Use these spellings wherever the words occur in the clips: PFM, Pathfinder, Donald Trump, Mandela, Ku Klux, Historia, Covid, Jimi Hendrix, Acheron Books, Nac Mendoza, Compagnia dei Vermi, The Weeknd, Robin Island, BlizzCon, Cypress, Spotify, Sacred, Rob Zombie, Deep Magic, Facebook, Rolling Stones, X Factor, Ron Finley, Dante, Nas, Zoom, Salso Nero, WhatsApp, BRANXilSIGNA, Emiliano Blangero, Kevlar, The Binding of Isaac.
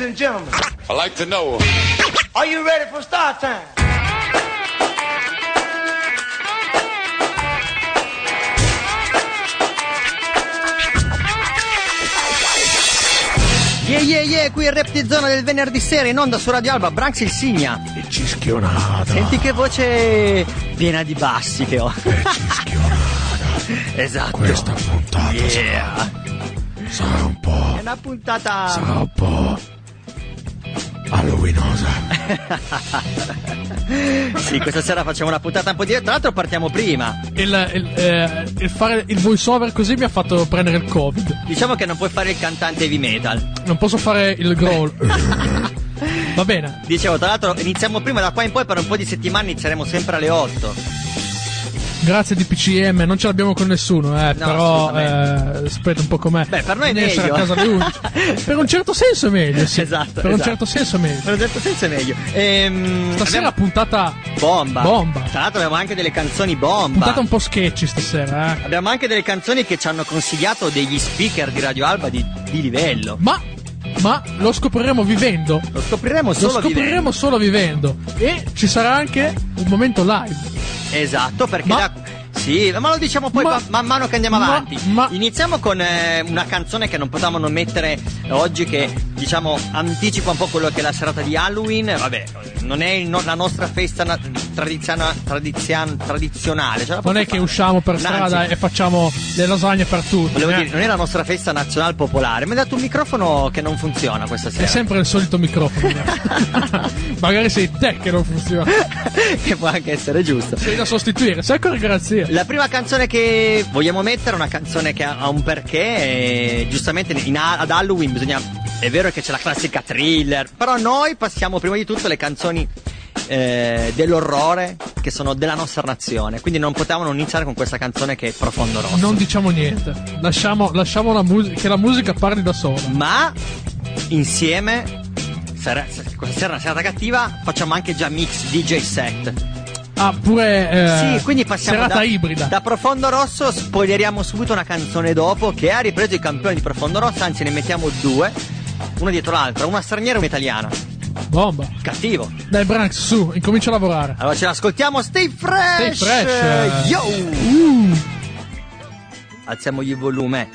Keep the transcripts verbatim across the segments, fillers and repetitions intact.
Ladies and gentlemen, I'd like to know, are you ready for start time? Yeah, yeah, yeah, qui è RapdZona del venerdì sera in onda su Radio Alba, Branx il Signa. E cischionata. Senti che voce piena di bassi che ho. E cischionata. Esatto. Questa puntata yeah. sarà, sarà un po'... È una puntata... Sarà un po' halloweenosa. Sì, questa sera facciamo una puntata un po' diversa. Tra l'altro partiamo prima. Il, il, eh, il fare il voice over così mi ha fatto prendere il Covid. Diciamo che non puoi fare il cantante heavy metal. Non posso fare il growl. Va bene. Dicevo, tra l'altro iniziamo prima. Da qua in poi per un po' di settimane inizieremo sempre alle otto. Grazie di P C M, non ce l'abbiamo con nessuno, eh, no, però eh, sapete un po' com'è. Beh, per noi è meglio. A casa di un... per un certo senso è meglio, sì. Esatto. Per esatto. un certo senso è meglio. Per un certo senso è meglio. Ehm, stasera abbiamo... puntata bomba. bomba. Tra l'altro abbiamo anche delle canzoni bomba. Puntata un po' sketchy stasera. Eh. Abbiamo anche delle canzoni che ci hanno consigliato degli speaker di Radio Alba di, di livello. Ma... ma lo scopriremo vivendo. Lo scopriremo solo vivendo. Lo scopriremo solo vivendo. E ci sarà anche un momento live. Esatto, perché ma... da... sì, ma lo diciamo poi ma... man-, man mano che andiamo avanti. Ma... ma... Iniziamo con eh, una canzone che non potevamo non mettere oggi, che diciamo anticipa un po' quello che è la serata di Halloween. Vabbè, non è no- la nostra festa na- tradiziona- tradizion- tradizionale. Ce la non è fare. Che usciamo per strada Nanzi. E facciamo le lasagne per tutti. Volevo dire, non è la nostra festa nazionale popolare. Mi ha dato un microfono che non funziona questa sera. È sempre il solito microfono. Magari sei te che non funziona. Che può anche essere giusto. Sei da sostituire, sai ancora grazie. La prima canzone che vogliamo mettere è una canzone che ha un perché. E giustamente in, ad Halloween bisogna... È vero che c'è la classica thriller, però noi passiamo prima di tutto le canzoni eh, dell'orrore, che sono della nostra nazione. Quindi non potevamo non iniziare con questa canzone che è Profondo Rosso. Non diciamo niente, lasciamo, lasciamo la mus- che la musica parli da sola. Ma insieme, sera, questa sera una serata cattiva, facciamo anche già mix D J set. Ah, pure eh, sì, quindi passiamo serata da, ibrida. Da Profondo Rosso spoileriamo subito una canzone dopo, che ha ripreso i campioni di Profondo Rosso. Anzi, ne mettiamo due, una dietro l'altra, una straniera e un'italiana. Bomba. Cattivo. Dai Branx, su, incomincia a lavorare. Allora ce l'ascoltiamo, stay fresh. Stay fresh. Yo. Uh. Alziamo il volume.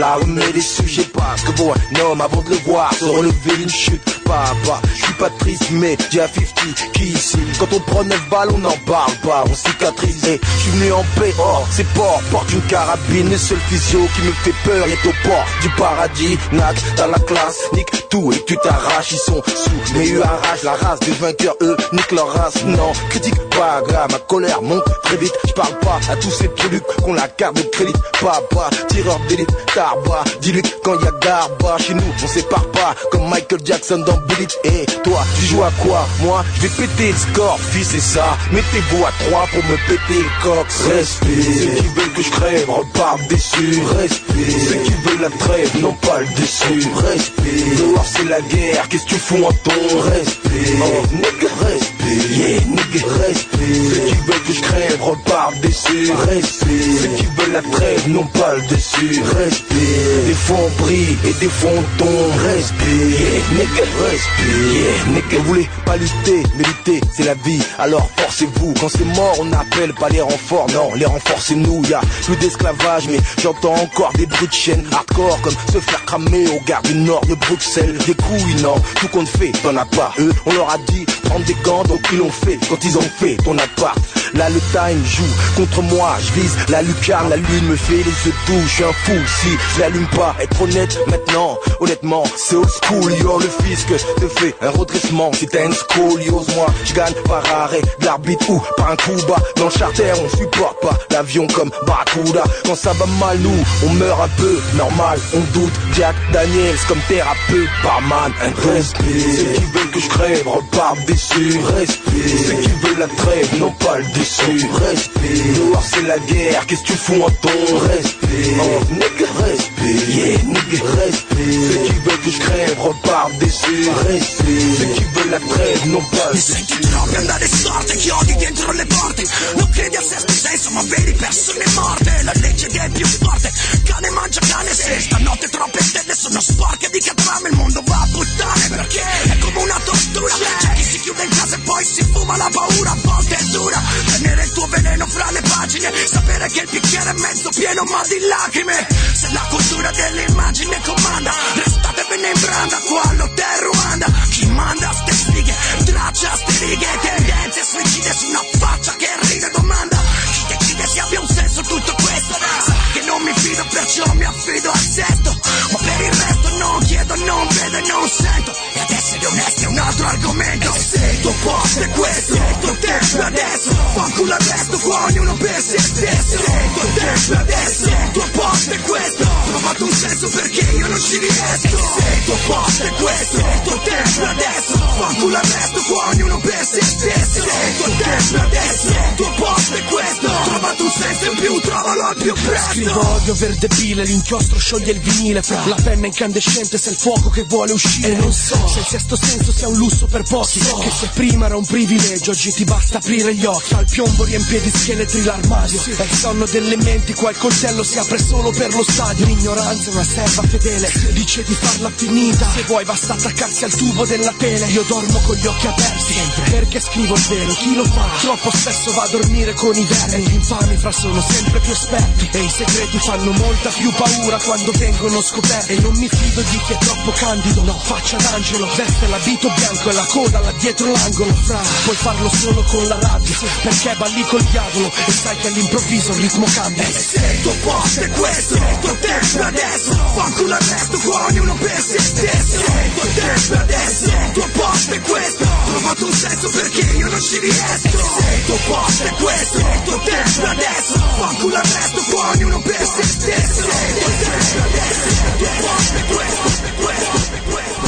Là où mes les sujets passent, que voit un homme avant de le voir se relever d'une chute, pas à pas. Je suis pas triste mais j'ai un cinquanta qui ici, quand on prend neuf balles on n'en parle pas, on cicatrise. Et je suis venu en paix, or c'est port, porte une carabine. Le seul physio qui me fait peur est au port du paradis. Nac, t'as la classe, nique tout et tu t'arraches. Ils sont sous, mais eux arrachent la race des vainqueurs, eux niquent leur race. Non, critique pas, grave, ma colère monte très vite. Je parle pas à tous ces trucs qu'on la carte de crédit. Papa, tireur d'élite, tarba, dilute quand y'a garba. Chez nous, on sépare pas, comme Michael Jackson dans Bullet. Et toi, tu joues à quoi? Moi, je vais péter le score, fils, c'est ça. Mettez-vous à trois pour me péter le cox. Respire, ceux qui veulent que je crève repartent déçus. Respire, ceux qui veulent la trêve n'ont pas le déçu. Respire, dehors c'est la guerre, qu'est-ce que tu fous en ton? Respire, oh, nigga, respire, yeah, nigga, respire. Ceux qui veulent que je crève repartent par déçu. Respire. Ceux qui veulent la trêve n'ont pas le dessus. Respire. Des fois on brille et des fois on tombe. Respire. Yeah, nigga. Respire. Yeah, nigga. Vous voulez pas lutter, mais lutter c'est la vie. Alors forcez-vous. Quand c'est mort, on n'appelle pas les renforts. Non, les renforts c'est nous. Y'a plus d'esclavage, mais j'entends encore des bruits de chaîne hardcore comme se faire cramer au gare du Nord de Bruxelles. Des couilles, non. Tout qu'on fait, t'en as pas. Eux, on leur a dit prendre des gants, donc ils l'ont fait. Quand ils ont fait ton appart. Là le time joue contre moi, je vise la lucarne, la lune me fait les yeux doux, je suis un fou si je l'allume pas, être honnête maintenant, honnêtement c'est old school, yo le fisc te fait un redressement, si t'as une scoliose moi je gagne par arrêt de l'arbitre ou par un coup bas, dans le charter on supporte pas l'avion comme Barracuda, quand ça va mal nous on meurt un peu, normal on doute, Jack Daniels comme thérapeute, barman, un respire, ceux qui veulent que je crève repartent déçus, respire, ceux qui veulent la trêve n'ont pas le dessus, respire. Dehors c'est la guerre, qu'est-ce que tu fous en ton respire, oh, nigga, respire. Yeah, nigga, respire. Ceux qui veulent que je crève repartent déçus, respire. Ceux qui veulent la trêve non pas. Mi senti troppi andare storte, chiodi dentro le porte. Non credi al sesto senso, ma vedi persone morte. La legge che è più forte, cane mangia cane. Se stanotte troppe stelle sono sporche di catrame, il mondo va a puttane perché è come una tortura. C'è chi si chiude in casa e poi si fuma la paura, a volte è dura. Tenere il tuo veleno fra le pagine, sapere che il bicchiere è mezzo pieno ma di lacrime. Se la cultura dell'immagine comanda, restatevene in branda qua all'hotel Ruanda. Chi manda ste sfighe, traccia ste righe, tendenze suicide su una faccia che ride domanda. Chi decide se abbia un senso tutto questo, sa che non mi fido perciò mi affido al sesto. Ma per il resto non chiedo, non vedo e non sento. E ad essere onesti è un altro argomento. E se il tuo posto è questo, e il tuo tempo adesso, fa culo al resto, qua ognuno per se stesso. E il tuo tempo adesso, e il tuo posto è questo, trovato un senso perché io non ci riesco. E se il tuo posto è questo, e il tuo tempo adesso, fa culo al resto, qua ognuno per se stesso. E il tuo tempo adesso, e il tuo posto è questo, trovato un senso in più, trovalo al più presto. Scrivo odio verde bile, l'inchiostro scioglie il vinile, fra la penna incandescente se il fuoco che vuole uscire. E non so se il sesto senso sia un lusso per pochi, so che se prima era un privilegio oggi ti basta aprire gli occhi. Al piombo riempie di scheletri l'armadio, sì. È il sonno delle menti, qua il coltello si apre solo per lo stadio. L'ignoranza è una serva fedele, sì. Dice di farla finita, se vuoi basta attaccarsi al tubo della tele. Io dormo con gli occhi aperti, sempre. Perché scrivo il vero, chi lo fa? Troppo spesso va a dormire con i vermi. Gli infami fra sono sempre più esperti, e i segreti fanno molta più paura quando vengono scoperti. E non mi fido di chi è troppo candido, no, faccia d'angelo, veste l'abito bianco e la coda là dietro l'angolo. Fra, puoi farlo solo con la rabbia, perché balli col diavolo e sai che all'improvviso il ritmo cambia. E se il tuo posto è questo, e il tuo tempo adesso, fanculo al resto, qua ognuno per se stesso. E il tuo tempo adesso, il tuo posto è questo, trovato un senso perché io non ci riesco. E se il tuo posto è questo, e il tuo tempo adesso, fanculo al resto, qua ognuno per se stesso. E il tuo tempo adesso, il tuo posto è questo, questo, questo.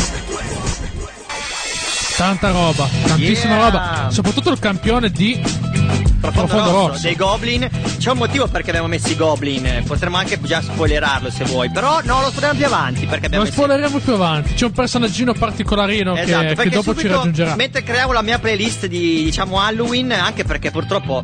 Tanta roba, tantissima yeah. roba, soprattutto il campione di Profondo, Profondo Rosso, Rosso dei Goblin. C'è un motivo perché abbiamo messo i Goblin, potremmo anche già spoilerarlo se vuoi, però no, lo spoileriamo più avanti perché abbiamo lo messo... spoileremo più avanti, c'è un personaggino particolarino, esatto, che, che dopo subito, ci raggiungerà. Mentre creavo la mia playlist di, diciamo, Halloween, anche perché purtroppo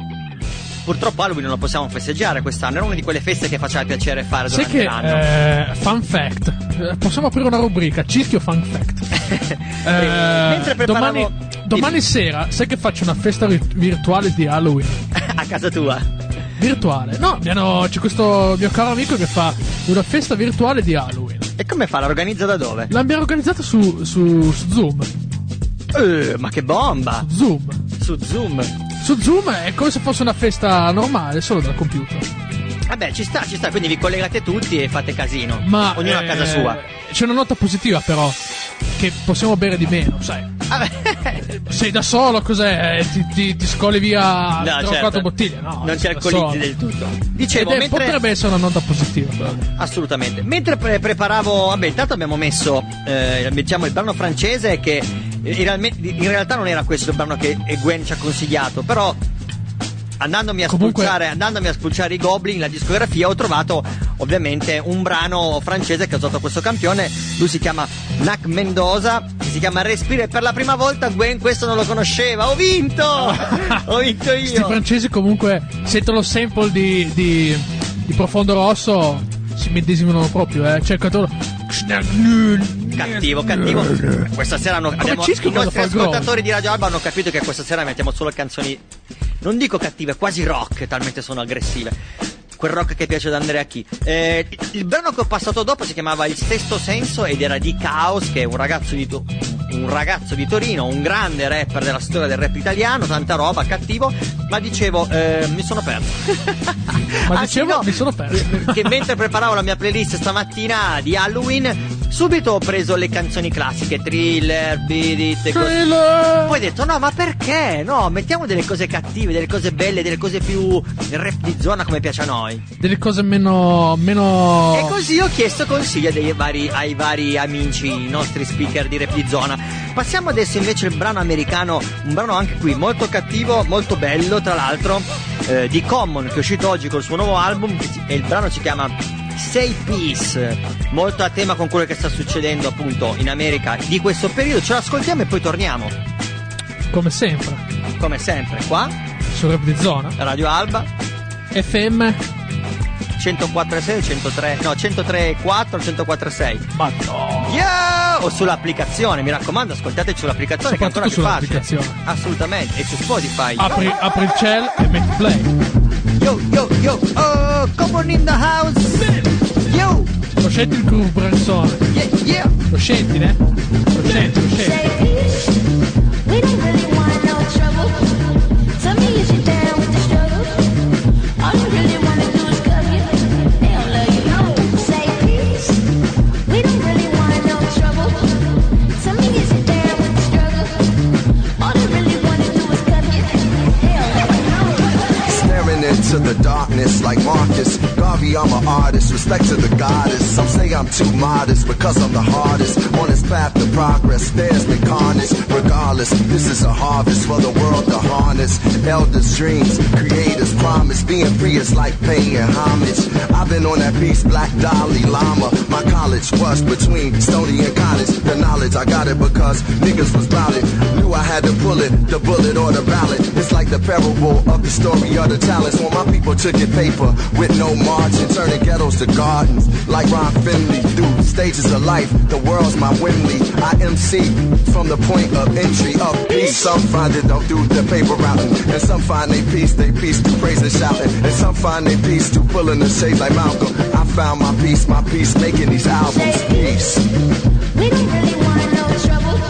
purtroppo Halloween non lo possiamo festeggiare quest'anno, era una di quelle feste che faceva piacere fare durante Sai che, l'anno. Eh, fun fact, possiamo aprire una rubrica, Circhio Fun Fact. eh, Mentre preparavo... Domani, domani sera, sai che faccio una festa virtuale di Halloween? A casa tua? Virtuale, no, hanno, c'è questo mio caro amico che fa una festa virtuale di Halloween. E come fa? L'organizza da dove? L'abbiamo organizzata su, su, su Zoom. Eh, ma che bomba! Su Zoom. Su Zoom. Su Zoom è come se fosse una festa normale, solo dal computer. Vabbè, ci sta, ci sta, quindi vi collegate tutti e fate casino. Ma ognuno eh, a casa sua. C'è una nota positiva però, che possiamo bere di meno, sai. Vabbè. Sei da solo, cos'è? Ti, ti, ti scoli via no, tre o quattro bottiglie, no? Non ti alcolizzi del tutto. Dicevo, ed è, mentre... potrebbe essere una nota positiva. Vabbè. Assolutamente. Mentre pre- preparavo, vabbè, intanto abbiamo messo, eh, diciamo, il brano francese che... in realtà non era questo il brano che Gwen ci ha consigliato, però andandomi a Comunque... spulciare andandomi a spulciare i Goblin, la discografia, ho trovato ovviamente un brano francese che ha usato questo campione. Lui si chiama Nac Mendoza, si chiama Respire per la prima volta. Gwen questo non lo conosceva. Ho vinto! Ho vinto io! Questi francesi comunque sentono lo sample di, di, di Profondo Rosso, si medesimano proprio, eh. Cioè, cattivo, cattivo. Questa sera hanno, abbiamo, i nostri ascoltatori di Radio Alba hanno capito che questa sera mettiamo solo canzoni, non dico cattive, quasi rock, talmente sono aggressive. Quel rock che piace ad Andrea Chi. Eh, il brano che ho passato dopo si chiamava Il Sesto Senso ed era di Kaos, che è un ragazzo di, to- un ragazzo di Torino, un grande rapper della storia del rap italiano, tanta roba, cattivo. Ma dicevo, eh, mi sono perso. Ma ah, dicevo, sì, no, mi sono perso. Che mentre preparavo la mia playlist stamattina di Halloween, subito ho preso le canzoni classiche, Thriller, Beat It, Thriller. Poi ho detto no, ma perché? No, mettiamo delle cose cattive, delle cose belle, delle cose più rap di zona come piace a noi, delle cose meno, meno. E così ho chiesto consigli dei vari, ai vari amici, i nostri speaker di rap di zona. Passiamo adesso invece al brano americano, un brano anche qui molto cattivo, molto bello tra l'altro, eh, di Common, che è uscito oggi col suo nuovo album, e il brano si chiama Say Peace, molto a tema con quello che sta succedendo appunto in America di questo periodo. Ce l'ascoltiamo e poi torniamo come sempre, come sempre qua su RapdZona, Radio Alba F M centoquattro virgola sei, centotré, no, centotré virgola quattro, centoquattro virgola sei. Ma no, yeah! O sull'applicazione, mi raccomando, ascoltateci sull'applicazione, che è ancora più facile, assolutamente, e su Spotify. Apri, apri il cielo e metti play. Yo, yo, yo, oh, come on in the house. Yo. Lo senti il groove branzone? Yeah, yeah. Lo senti, eh? Lo senti, lo senti. We don't really want no trouble. Tell me if you're down with the struggle. All you really want to do is love you. They don't love you, no. Say peace. We don't really want no trouble. Tell me if you're down with the struggle. All you really want to do is love you. They don't love you, no. Staring into the darkness like Marcus Garvey, I'm an artist, respect to the goddess. Some say I'm too modest because I'm the hardest. On this path to progress, there's been carnage. Regardless, this is a harvest for the world to harness. Elders' dreams, creators' promise. Being free is like paying homage. I've been on that beast, black Dalai Lama. My college was between Stony and College. The knowledge, I got it because niggas was violent. Knew I had to pull it, the bullet or the ballot. It's like the parable of the story of the talents. When my people took it paper with no margin, turning ghettos to gardens like Ron Finley. Through stages of life, the world's my Wimley. I M C from the point of entry of peace. Some find it don't do the paper routing, and some find they peace, they peace through praise and shouting, and some find they peace through pulling the shades like Malcolm. I found my peace, my peace making these albums. Peace. We don't really want no trouble.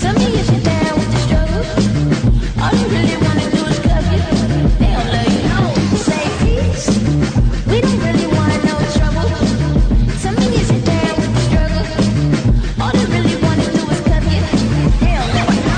Tell me if you're down with the struggle. All you really want to do is love you. They don't love you, no. Say peace. We don't really want no trouble. Tell me if you're down with the struggle. All you really want to do is love you. They don't love you, no.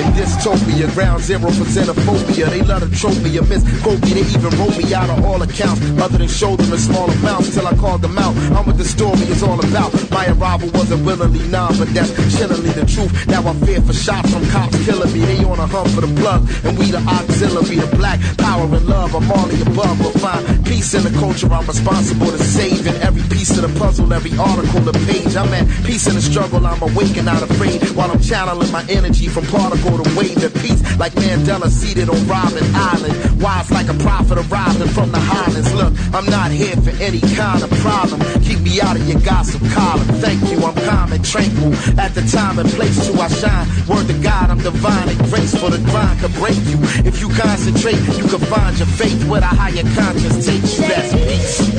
In dystopia, ground zero for xenophobia. They love the trophy, a miscopy. They even wrote me out on all accounts, other than show them in small amounts. Till I called them out, I'm what the story is all about. My arrival wasn't willingly, nah, but that's chillingly the truth. Now I fear for shots from cops killing me. They on a hunt for the plug, and we the auxiliary, the black power and love. I'm all the above, but find peace in the culture. I'm responsible to saving every piece of the puzzle, every article, the page. I'm at peace in the struggle, I'm awake and not afraid. While I'm channeling my energy from particle to wave to peace, like Mandela seated on Robin Island. Wise like a prophet arriving from the highlands. Look, I'm not here for any kind of problem. Keep me out of your gossip column. Thank you, I'm calm and tranquil at the time and place to I shine. Word to God, I'm divine and graceful. The grind could break you. If you concentrate, you can find your faith where a higher conscience takes you. That's peace.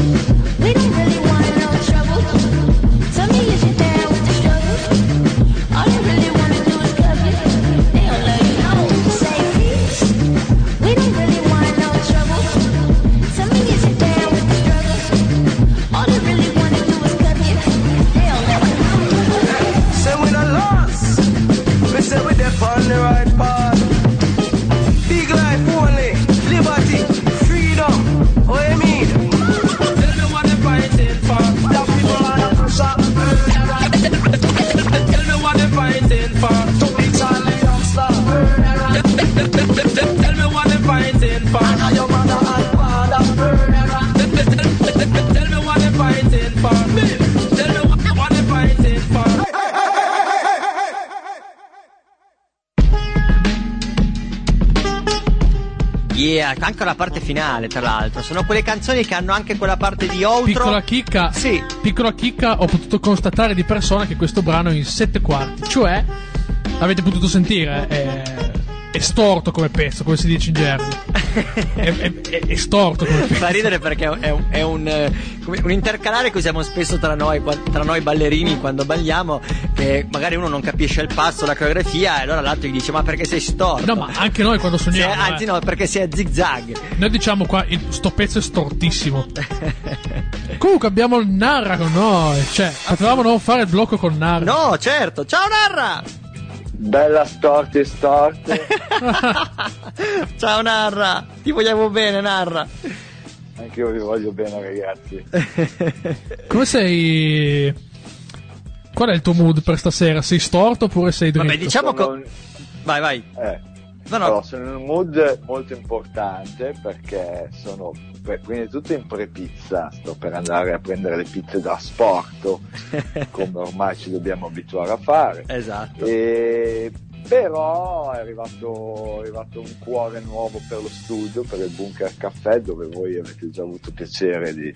We don't really want no trouble. Tell me if you're down with the struggle. All you really want to do is love you. They don't love you, no. Say peace. We don't really want no trouble. Tell me if you're down with the struggle. All you really want to do is love you. They don't love you, no. Say we not lost. We say we there on the right path. Big life only. Liberty. Freedom. What do you mean? Tell me what they're fighting. yeah, anche la parte finale, tra l'altro. Sono quelle canzoni che hanno anche quella parte di outro. Piccola chicca, sì. Piccola chicca, ho potuto constatare di persona che questo brano è in sette quarti, cioè avete potuto sentire, è, è storto come pezzo, come si dice in gergo. È, è, è storto come pezzo. Fa ridere perché è un, è un, un intercalare che usiamo spesso tra noi, tra noi ballerini quando balliamo, che magari uno non capisce il passo, la coreografia, e allora l'altro gli dice: ma perché sei storto? No, ma anche noi quando sogniamo, sì, anzi eh. no, perché sei a zig zag. Noi diciamo qua, il, sto pezzo è stortissimo. Comunque abbiamo il Narra con noi, cioè potevamo non fare il blocco con Narra. No, certo, ciao Narra! Bella storte storte. Ciao Narra, ti vogliamo bene Narra. Anche io vi voglio bene ragazzi. Come sei? Qual è il tuo mood per stasera? Sei storto oppure sei dritto? Vabbè, diciamo sono... co... Vai vai eh. no, no. Allora, sono in un mood molto importante perché sono pre... prima di tutto in prepizza. Sto per andare a prendere le pizze da sporto, come ormai ci dobbiamo abituare a fare. Esatto. E... però è arrivato, è arrivato un cuore nuovo per lo studio, per il Bunker Caffè, dove voi avete già avuto piacere di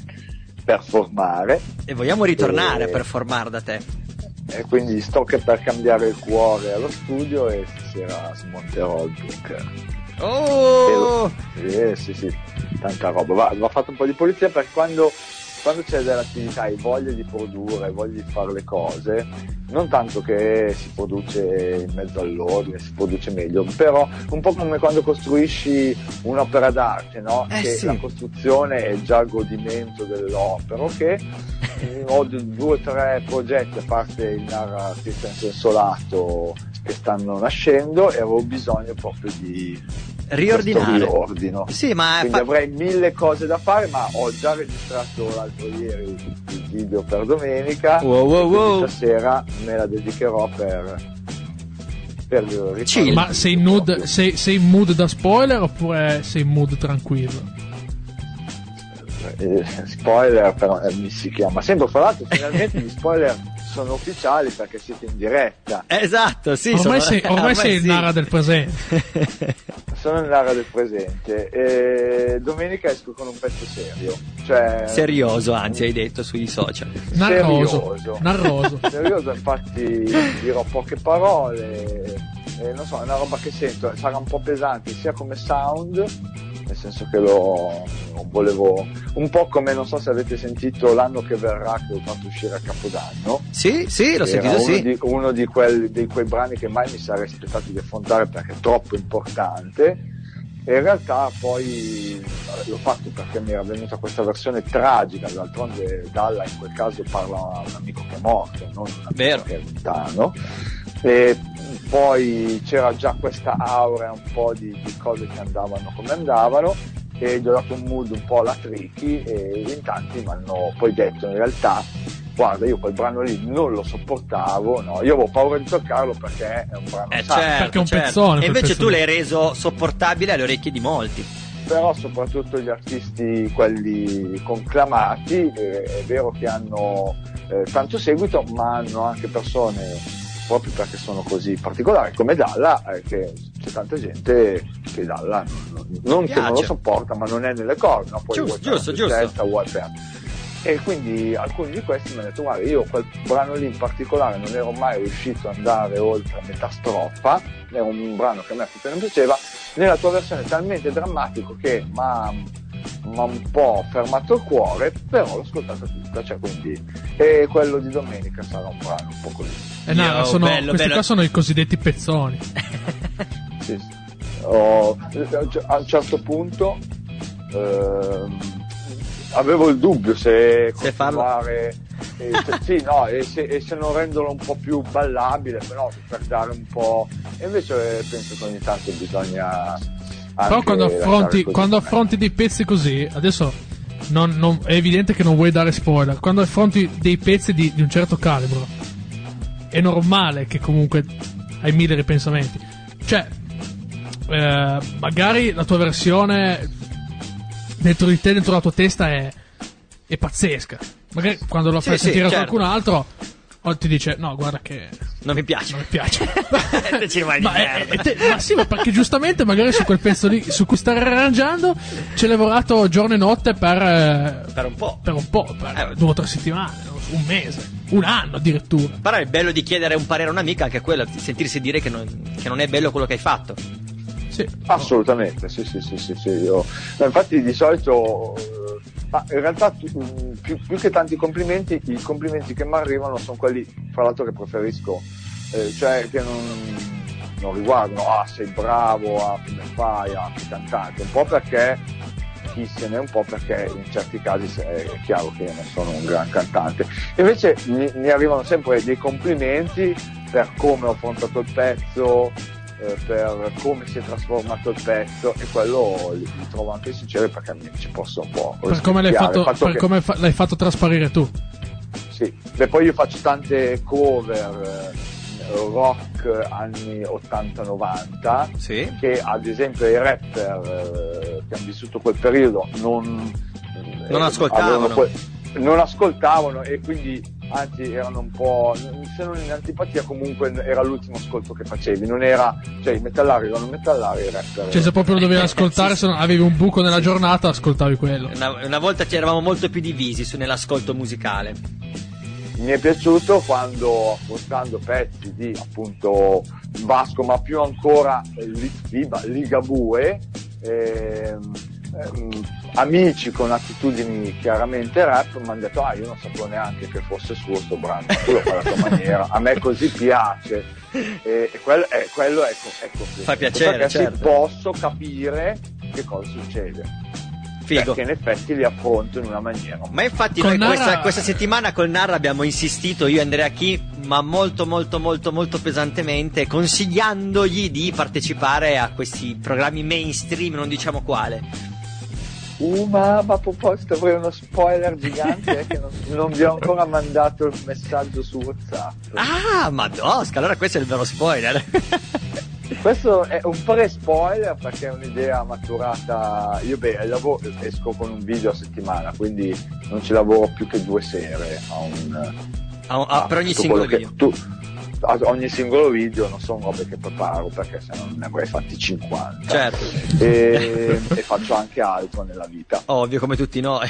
performare. E vogliamo ritornare e... a performare da te. E quindi sto che per cambiare il cuore allo studio, e stasera smonterò il bunker. Oh! Eh, sì, sì, tanta roba. Va, va fatto un po' di pulizia, per quando, quando c'è dell'attività, hai voglia di produrre, hai voglia di fare le cose. Non tanto che si produce in mezzo all'ordine, si produce meglio, però un po' come quando costruisci un'opera d'arte, no? Eh, che sì. La costruzione è già il godimento dell'opera, ok? Ho due o tre progetti, a parte il Narra Artista in senso lato, che stanno nascendo, e avevo bisogno proprio di riordinare. Riordino. Sì, ma quindi fa... avrei mille cose da fare, ma ho già registrato l'altro ieri il video per domenica. Wow, wow, wow. Stasera me la dedicherò per per ritornare. Sì, ma sei in mood, sei, sei in mood da spoiler oppure sei in mood tranquillo? Eh, spoiler però eh, mi si chiama sempre, fra l'altro finalmente gli spoiler sono ufficiali perché siete in diretta. Esatto, sì. Ormai sono... sei, ormai ormai sei sì. Il Narra del presente. Sono il Narra del presente. E domenica esco con un pezzo serio. Cioè... serioso, anzi, hai detto sui social. Narroso. Serioso. Narroso. Serioso, infatti dirò poche parole. E non so, è una roba che sento, sarà un po' pesante sia come sound, nel senso che lo volevo un po' come, non so se avete sentito L'anno che verrà, che ho fatto uscire a Capodanno. Sì, sì, l'ho sentito, uno sì. Di, uno di, quel, di quei brani che mai mi sarei aspettato di affrontare perché è troppo importante, e in realtà poi l'ho fatto perché mi era venuta questa versione tragica. D'altronde Dalla in quel caso parla a un amico che è morto, non un amico Vero. Che è lontano. E poi c'era già questa aura un po' di, di cose che andavano come andavano, e gli ho dato un mood un po' latrichi, e in tanti mi hanno poi detto in realtà: guarda, io quel brano lì non lo sopportavo, no, io avevo paura di toccarlo perché è un brano eh certo, perché è un certo. pezzone. E invece pezzone. Tu l'hai reso sopportabile alle orecchie di molti. Però soprattutto gli artisti, quelli conclamati, eh, è vero che hanno eh, tanto seguito, ma hanno anche persone, proprio perché sono così particolari come Dalla, eh, che c'è tanta gente che Dalla non, non che non lo sopporta, ma non è nelle corde, no? Poi giusto, giusto, giusto. Testa, e quindi alcuni di questi mi hanno detto: guarda, io quel brano lì in particolare non ero mai riuscito ad andare oltre a metà strofa, era un brano che a me proprio non piaceva, nella tua versione è talmente drammatico che ma ma un po' fermato il cuore, però l'ho ascoltata tutta, cioè quindi. E quello di domenica sarà un brano un po' così. Eh no, Yo, sono, bello, questi bello. Qua sono i cosiddetti pezzoni. Sì, sì. Oh, a un certo punto eh, avevo il dubbio se, se continuare e se, sì, no, e se, e se non renderlo un po' più ballabile, però per dare un po'. E invece penso che ogni tanto bisogna. Però quando affronti, quando affronti dei pezzi così, adesso non, non, è evidente che non vuoi dare spoiler, quando affronti dei pezzi di, di un certo calibro è normale che comunque hai mille ripensamenti, cioè eh, magari la tua versione dentro di te, dentro la tua testa è, è pazzesca, magari quando la fai sì, sentire sì, a certo. qualcun altro O ti dice, no, guarda che... Non mi piace. Non mi piace. Ci vai di ma, merda. È, te, ma sì, ma perché giustamente magari su quel pezzo lì, su cui stai arrangiando, ci hai lavorato giorno e notte per... Per un po'. Per un po', per eh, due o tre settimane, un mese, un anno addirittura. Però è bello di chiedere un parere a un'amica, anche quello, sentirsi dire che non, che non è bello quello che hai fatto. Sì. Assolutamente, sì, sì, sì, sì, sì. Io... No, infatti di solito... Ma in realtà più, più che tanti complimenti, i complimenti che mi arrivano sono quelli, fra l'altro, che preferisco, eh, cioè che non, non riguardano ah sei bravo, ah come fai, ah che cantante, un po' perché chi se ne è, un po' perché in certi casi è chiaro che io non sono un gran cantante. Invece mi, mi arrivano sempre dei complimenti per come ho affrontato il pezzo, per come si è trasformato il pezzo, e quello li trovo anche sincero perché mi ci posso un po' per come l'hai fatto, fatto per che... come fa- l'hai fatto trasparire tu. Sì, e poi io faccio tante cover eh, rock anni ottanta novanta, sì, che ad esempio i rapper eh, che hanno vissuto quel periodo non eh, non ascoltavano que- non ascoltavano e quindi anzi erano un po', se non in antipatia, comunque era l'ultimo ascolto che facevi, non era, cioè i metallari erano metallari, rapper, cioè se proprio lo dovevi eh, ascoltare, eh, se non avevi un buco nella sì. giornata ascoltavi quello. Una, una volta ci eravamo molto più divisi su, nell'ascolto musicale. Mi è piaciuto quando, ascoltando pezzi di appunto Vasco, ma più ancora Ligabue, ehm, amici con attitudini chiaramente rap mi hanno detto ah io non sapevo neanche che fosse suo sto brano, tu lo fai alla tua maniera, a me così piace, e quello è, quello è, è così. Fa piacere, perché certo, se posso capire che cosa succede. Figo. Perché in effetti li affronto in una maniera. Ma infatti con noi Nara... questa, questa settimana con Narra abbiamo insistito, io e Andrea Chi, ma molto molto molto molto pesantemente, consigliandogli di partecipare a questi programmi mainstream, non diciamo quale. Uh, ma a proposito, avrei uno spoiler gigante eh, che non, non vi ho ancora mandato il messaggio su WhatsApp. Ah, madosca, allora questo è il vero spoiler. Questo è un pre-spoiler perché è un'idea maturata. Io beh, lavoro, esco con un video a settimana, quindi non ci lavoro più che due sere a un... A, a, a per ogni singolo video. Che, tu, a ogni singolo video, non sono robe che preparo perché se no ne avrei fatti cinquanta. Certo. E, e faccio anche altro nella vita. Ovvio, come tutti noi.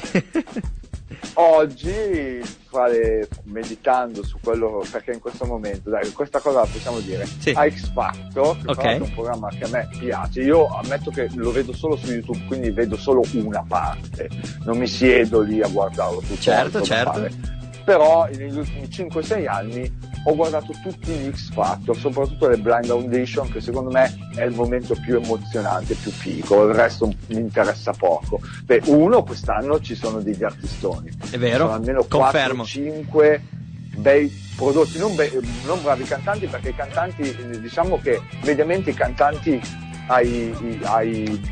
Oggi, fare, meditando su quello, perché in questo momento, dai, questa cosa la possiamo dire, sì, a X Factor, che okay. è un programma che a me piace, io ammetto che lo vedo solo su YouTube, quindi vedo solo una parte, non mi siedo lì a guardarlo tutto. Certo, certo. Fare. Però negli ultimi cinque sei anni ho guardato tutti gli X Factor, soprattutto le Blind Audition, che secondo me è il momento più emozionante, più figo, il resto mi interessa poco. Beh, uno, quest'anno ci sono degli artistoni, è vero, sono almeno quattro cinque bei prodotti, non, be- non bravi cantanti, perché i cantanti, diciamo che mediamente i cantanti ai, ai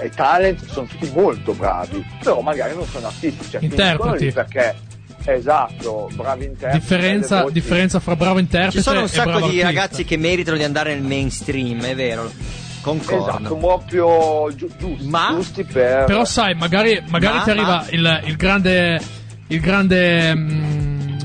ai talent sono tutti molto bravi, però magari non sono artisti, cioè interpreti lì perché... Esatto, bravi interpreti. Differenza, differenza fra bravo interprete e bravo artista. Ci sono un sacco di ragazzi che meritano di andare nel mainstream, è vero. Concordo. Esatto, proprio giu- giusti, ma, giusti per... Però sai, magari, magari ma, ti arriva ma... il, il grande... Il grande... Mm,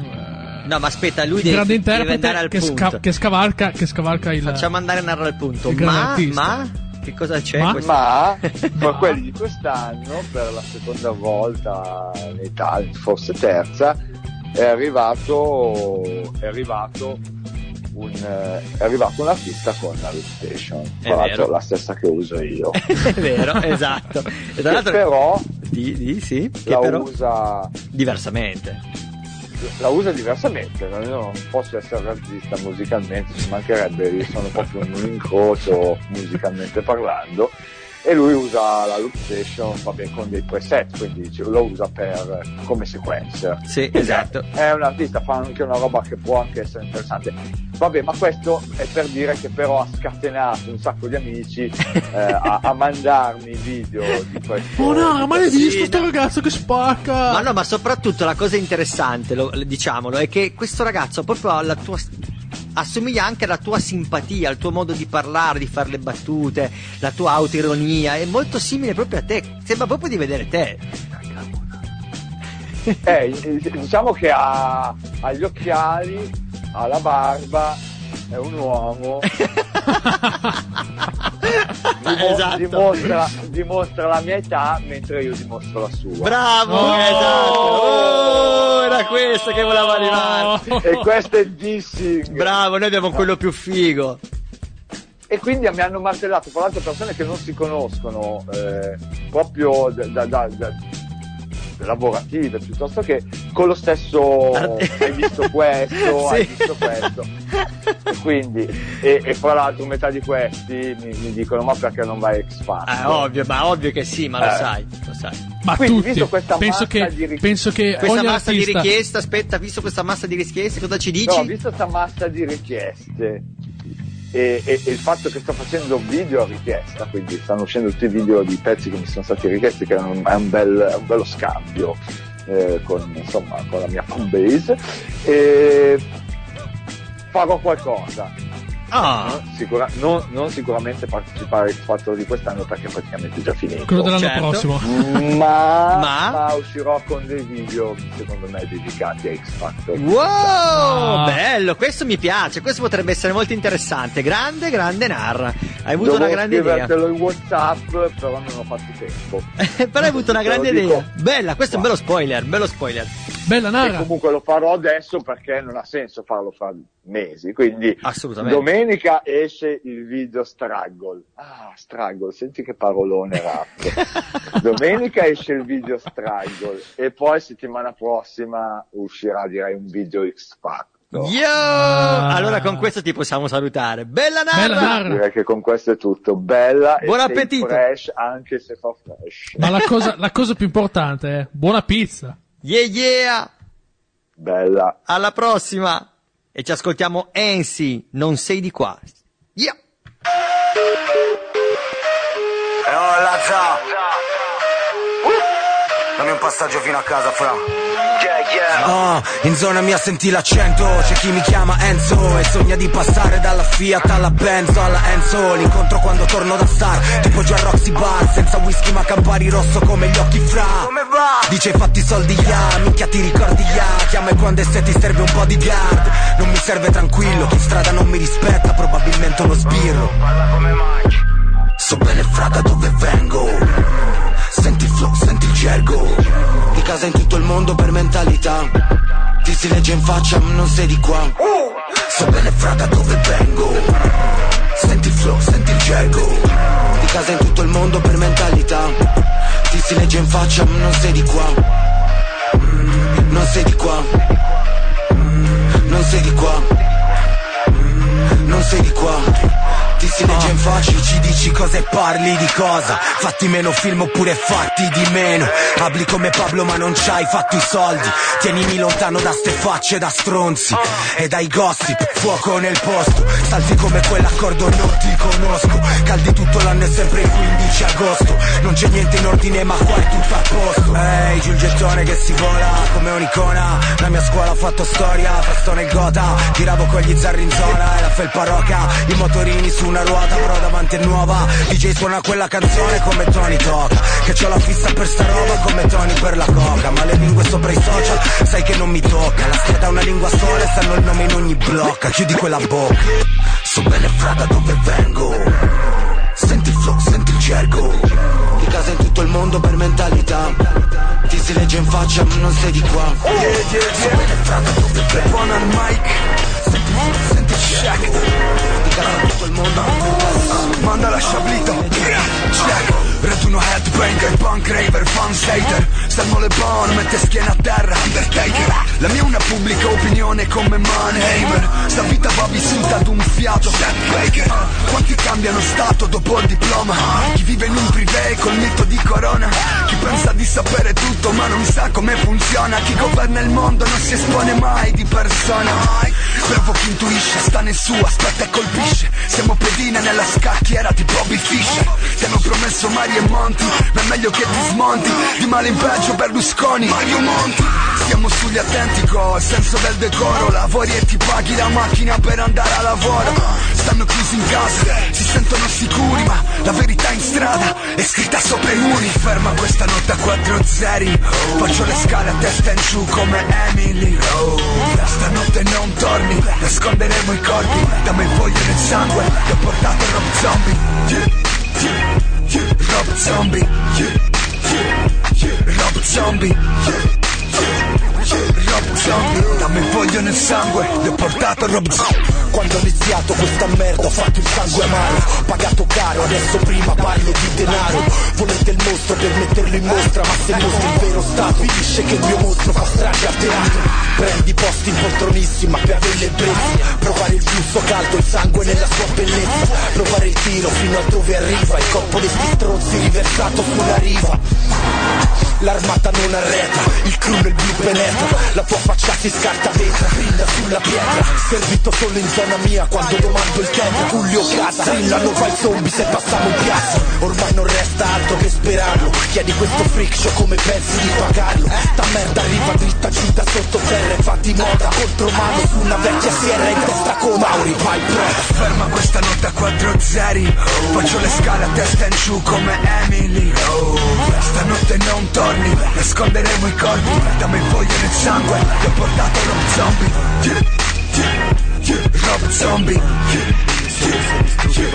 no, ma aspetta, lui deve, grande deve andare al che punto. Sca- che scavalca, che scavalca il... Facciamo andare a narrare al punto. Ma, ma... Che cosa c'è? Ma, ma, ma quelli di quest'anno, per la seconda volta in Italia, forse terza, è arrivato è arrivato un è arrivato un artista con la reputation, tra l'altro la stessa che uso io. È vero, esatto. E tra l'altro, che però di, di, sì, che la però usa diversamente. La usa diversamente, io non posso essere artista musicalmente, ci mancherebbe, io sono proprio un incrocio musicalmente parlando, e lui usa la loop station, vabbè, con dei preset, quindi lo usa per come sequencer. Sì, esatto. È un artista, fa anche una roba che può anche essere interessante. Vabbè, ma questo è per dire che però ha scatenato un sacco di amici eh, a, a mandarmi video di questo. Oh no, ma l'hai visto sto ragazzo che spacca! Ma no, ma soprattutto la cosa interessante, lo, diciamolo, è che questo ragazzo proprio ha la tua... assomiglia anche alla tua simpatia, al tuo modo di parlare, di fare le battute, la tua autoironia, è molto simile proprio a te, sembra proprio di vedere te. eh, diciamo che ha, ha gli occhiali, ha la barba, è un uomo. Dimo- esatto. dimostra, dimostra la mia età mentre io dimostro la sua. Bravo, oh, esatto. Oh, era questo che voleva arrivare. Oh. E questo è dissing. Bravo, noi abbiamo quello più figo. E quindi mi hanno martellato, tra l'altro, persone che non si conoscono, eh, proprio da, da, da, da lavorative, piuttosto che con lo stesso hai visto questo, sì, hai visto questo. E quindi, e, e fra l'altro metà di questi mi, mi dicono: ma perché non vai X Factor? Eh, ovvio, ma ovvio che sì, ma eh. lo sai, lo sai. Ma quindi, tutti, visto questa penso massa che, di richiesta, penso che questa ogni massa artista... di richieste, aspetta, visto questa massa di richieste, cosa ci dici? No, visto questa massa di richieste. E, e, e il fatto che sto facendo video a richiesta, quindi stanno uscendo tutti i video di pezzi che mi sono stati richiesti, che è un, è un, bel, è un bello scambio, eh, con, insomma, con la mia fanbase, e farò qualcosa. Ah. Non, sicura, non, non sicuramente partecipare al X Factor di quest'anno, perché praticamente è già finito. Quello dell'anno certo. prossimo. Ma, ma? ma uscirò con dei video, secondo me, dedicati a X Factor. Wow, ah. bello, questo mi piace, questo potrebbe essere molto interessante. Grande, grande Narra. Hai avuto Dovevo una grande idea. Dovevo in WhatsApp, però non ho fatto tempo. Però hai avuto una grande idea. Dico. Bella, questo wow. è un bello spoiler, bello spoiler. Bella Narra. E comunque lo farò adesso, perché non ha senso farlo fra mesi, quindi assolutamente. Domenica esce il video Struggle. Ah, Struggle, senti che parolone rap. Domenica esce il video Struggle e poi settimana prossima uscirà, direi, un video X Factor. No. Yo! Ah. Allora con questo ti possiamo salutare. Bella Narra! Bella Narra. Direi che con questo è tutto. Bella, buon e appetito. Fresh, anche se fa fresh. Ma la cosa, la cosa più importante è buona pizza. Yeah yeah! Bella. Alla prossima. E ci ascoltiamo Ensi, non sei di qua. Yeah! E oh la za. Uh. Dammi un passaggio fino a casa, fra. Ah, in zona mia senti l'accento, c'è chi mi chiama Enzo e sogna di passare dalla Fiat alla Benz alla Enzo. L'incontro quando torno da star, tipo già Roxy Bar, senza whisky ma Campari rosso come gli occhi fra. Dice hai fatti soldi ya, yeah, minchia ti ricordi ya, yeah. Chiama e quando e se ti serve un po' di guard. Non mi serve tranquillo, chi in strada non mi rispetta probabilmente uno sbirro. So bene fra da dove vengo, senti il flow, senti il gergo. Di casa in tutto il mondo per mentalità, ti si legge in faccia ma non sei di qua. So bene fra da dove vengo, senti il flow, senti il gergo. Di casa in tutto il mondo per mentalità, ti si legge in faccia ma non sei di qua. Non sei di qua. Non sei di qua. Non sei di qua. Ti si legge in faccia, ci dici cosa e parli di cosa. Fatti meno film oppure fatti di meno. Abli come Pablo ma non c'hai fatto i soldi. Tienimi lontano da ste facce da stronzi e dai gossip, fuoco nel posto. Salti come quell'accordo non ti conosco. Caldi tutto l'anno e sempre il quindici agosto. Non c'è niente in ordine ma qua è tutto a posto. Ehi, hey, giù il gettone che si vola come un'icona. La mia scuola ha fatto storia, presto nel gota. Giravo con gli zarri in zona e la felpa roca. I motorini su una ruota però davanti è nuova. D J suona quella canzone come Tony Toca, che c'ho la fissa per sta roba come Tony per la coca. Ma le lingue sopra i social sai che non mi tocca. La scheda è una lingua sola e sanno il nome in ogni blocca. Chiudi quella bocca. So bene fra da dove vengo, senti il flow, senti il gergo. Di casa in tutto il mondo per mentalità, ti si legge in faccia ma non sei di qua. So bene fra da dove vengo, senti il flow, senti il gergo. Tutto il mondo manda la sciablita, check. Raduno headbanger, punk raver, fan slater. Salmo le bon, mette schiena a terra, undertaker. La mia è una pubblica opinione come Mannheimer. Sta vita va vissuta ad un fiato, Seth Baker. Quanti cambiano stato dopo il diploma? Chi vive in un privé col mito di corona? Chi pensa di sapere tutto ma non sa come funziona? Chi governa il mondo non si espone mai di persona. Bravo chi intuisce, sta nel suo, aspetta e colpisce. Siamo pedine nella scacchiera tipo Bobby Fischer. Ti hanno promesso Mario e Monti, ma è meglio che ti smonti. Di male in peggio Berlusconi, Mario Monti. Siamo sugli attenti col senso del decoro. Lavori e ti paghi la macchina per andare a lavoro. Stanno chiusi in casa, si sentono sicuri, ma la verità in strada è scritta Passo per Uniferma questa notte a quattro zeri. Faccio le scale a testa in giù come Emily. Da stanotte non torni, nasconderemo i corpi. Dammi il foglio nel sangue, ti ho portato Rob Zombie. Yeah, yeah, yeah. Rob Zombie, yeah, yeah, yeah. Rob Zombie, yeah. Rob Zombie, dammi il foglio nel sangue, l'ho portato a Rob Zombie. Quando ho iniziato questa merda ho fatto il sangue amaro, pagato caro, adesso prima parlo di denaro. Volete il mostro per metterlo in mostra, ma se mostri il vero stato dice che il mio mostro fa strage a teatro. Prendi posti in poltronissima per averle prese, provare il flusso caldo, il sangue nella sua bellezza, provare il tiro fino a dove arriva il corpo dei sti stronzi riversato sulla riva. L'armata non arreta, il cru nel blu penetra, la tua faccia si scarta vetra, brilla sulla pietra. Servito solo in zona mia quando domando il tempo. Giulio casa, strilla non fa il zombie se passiamo in piazza. Ormai non resta altro che sperarlo, chiedi questo freak show come pensi di pagarlo. Sta merda arriva dritta giù da sottoterra, infatti moda contro mano su una vecchia sierra in testa con Mauri, vai pro. Ferma questa notte a quattro zeri, faccio le scale a testa in giù come Emily. Stanotte non torno, nasconderemo i corpi, dammi il foglio nel sangue, ti ho portato Rob Zombie. Yeah, yeah, yeah. Rob Zombie, yeah, yeah.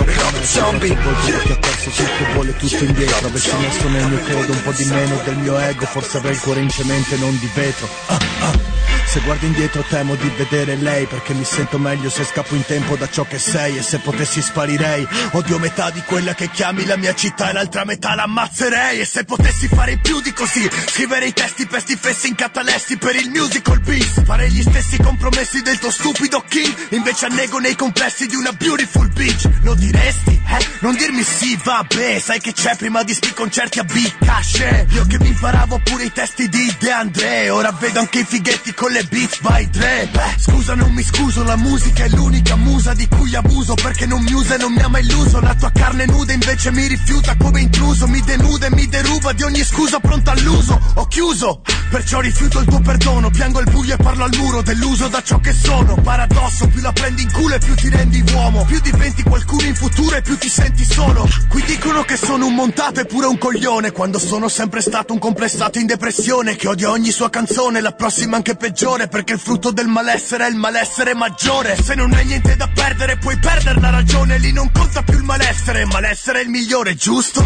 Rob Zombie, yeah. Tutto vuole tutto indietro, avessi messo nel mio credo un po' di meno del mio ego, forse avrei il cuore in cemento e non di vetro. Ah, ah. Se guardo indietro temo di vedere lei, perché mi sento meglio se scappo in tempo da ciò che sei. E se potessi sparirei, odio metà di quella che chiami la mia città e l'altra metà l'ammazzerei. E se potessi fare più di così, scrivere i testi per sti fessi in catalessi per il musical beast, fare gli stessi compromessi del tuo stupido king, invece annego nei complessi di una beautiful beach. Lo diresti? Eh? Non dirmi sì, vabbè, sai che c'è prima di sti concerti a Bicasce. Io che mi imparavo pure i testi di De André, ora vedo anche i fighetti con le beats by Dre. Beh, scusa non mi scuso, la musica è l'unica musa di cui abuso, perché non mi usa e non mi ha mai illuso. La tua carne nuda invece mi rifiuta come intruso, mi denuda e mi deruba di ogni scusa pronta all'uso. Ho chiuso, perciò rifiuto il tuo perdono, piango il buio e parlo al muro, deluso da ciò che sono. Paradosso, più la prendi in culo e più ti rendi uomo, più diventi qualcuno in futuro e più ti senti solo. Qui dicono che sono un montato e pure un coglione, quando sono sempre stato un complessato in depressione, che odia ogni sua canzone, la prossima anche peggio, perché il frutto del malessere è il malessere maggiore. Se non hai niente da perdere puoi perdere la ragione, lì non conta più il malessere, ma l'essere è il migliore, giusto?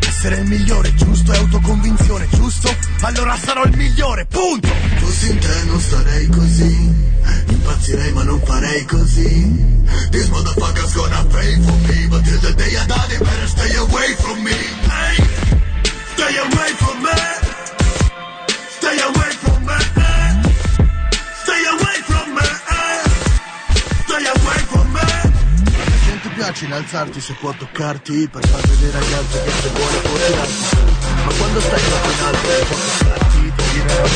Essere il migliore, giusto? È autoconvinzione, giusto? Allora sarò il migliore, punto! Fossi in te non sarei così, impazzirei ma non farei così. This motherfucker's gonna pay for me, but till the day I die they better stay away from me. Hey, stay away from me, stay away from me. Piace innalzarti se può toccarti, per far vedere agli altri che se vuole può tirarti. Ma quando stai troppo in alto e può toccarti, ti direi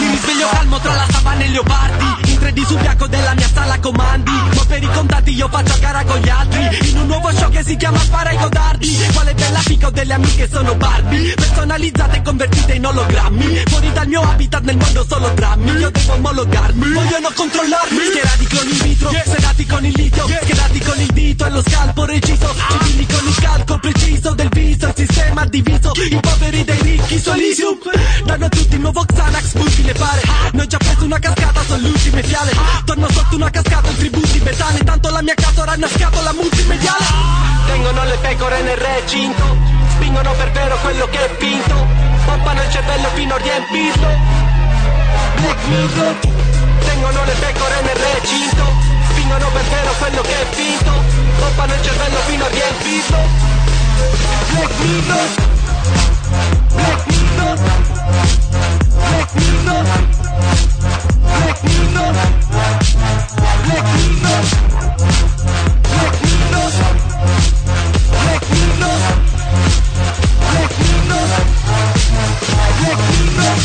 mi risveglio calmo tra la savana e gli opardi, di subiaco della mia sala comandi, ma per i contatti io faccio a gara con gli altri, in un nuovo show che si chiama Spara ai codardi. Quale bella fica ho delle amiche sono Barbie, personalizzate e convertite in ologrammi, fuori dal mio habitat nel mondo solo drammi. Io devo omologarmi, vogliono controllarmi, schierati con il mitro, sedati con il litio, schierati con il dito e lo scalpo reciso, civili con il calco preciso del viso, il sistema diviso, i poveri dei ricchi solisium, danno tutti il nuovo Xanax, punti le pare, ne ho già preso una cascata, sono l'ultima. Ah, torno sotto una cascata, un tribù tibetane, tanto la mia catora è una scatola multimediale. Tengono le pecore nel recinto, spingono per vero quello che è pinto, pompano il cervello fino a riempirlo. Black Mirror. Tengono le pecore nel recinto, spingono per vero quello che è finto, pompano il cervello fino a riempirlo. Black Mirror. Black Mirror. Black Mirror. Black Mirror, Black Mirror, Black Mirror, Black Mirror, Black Mirror, Black Mirror.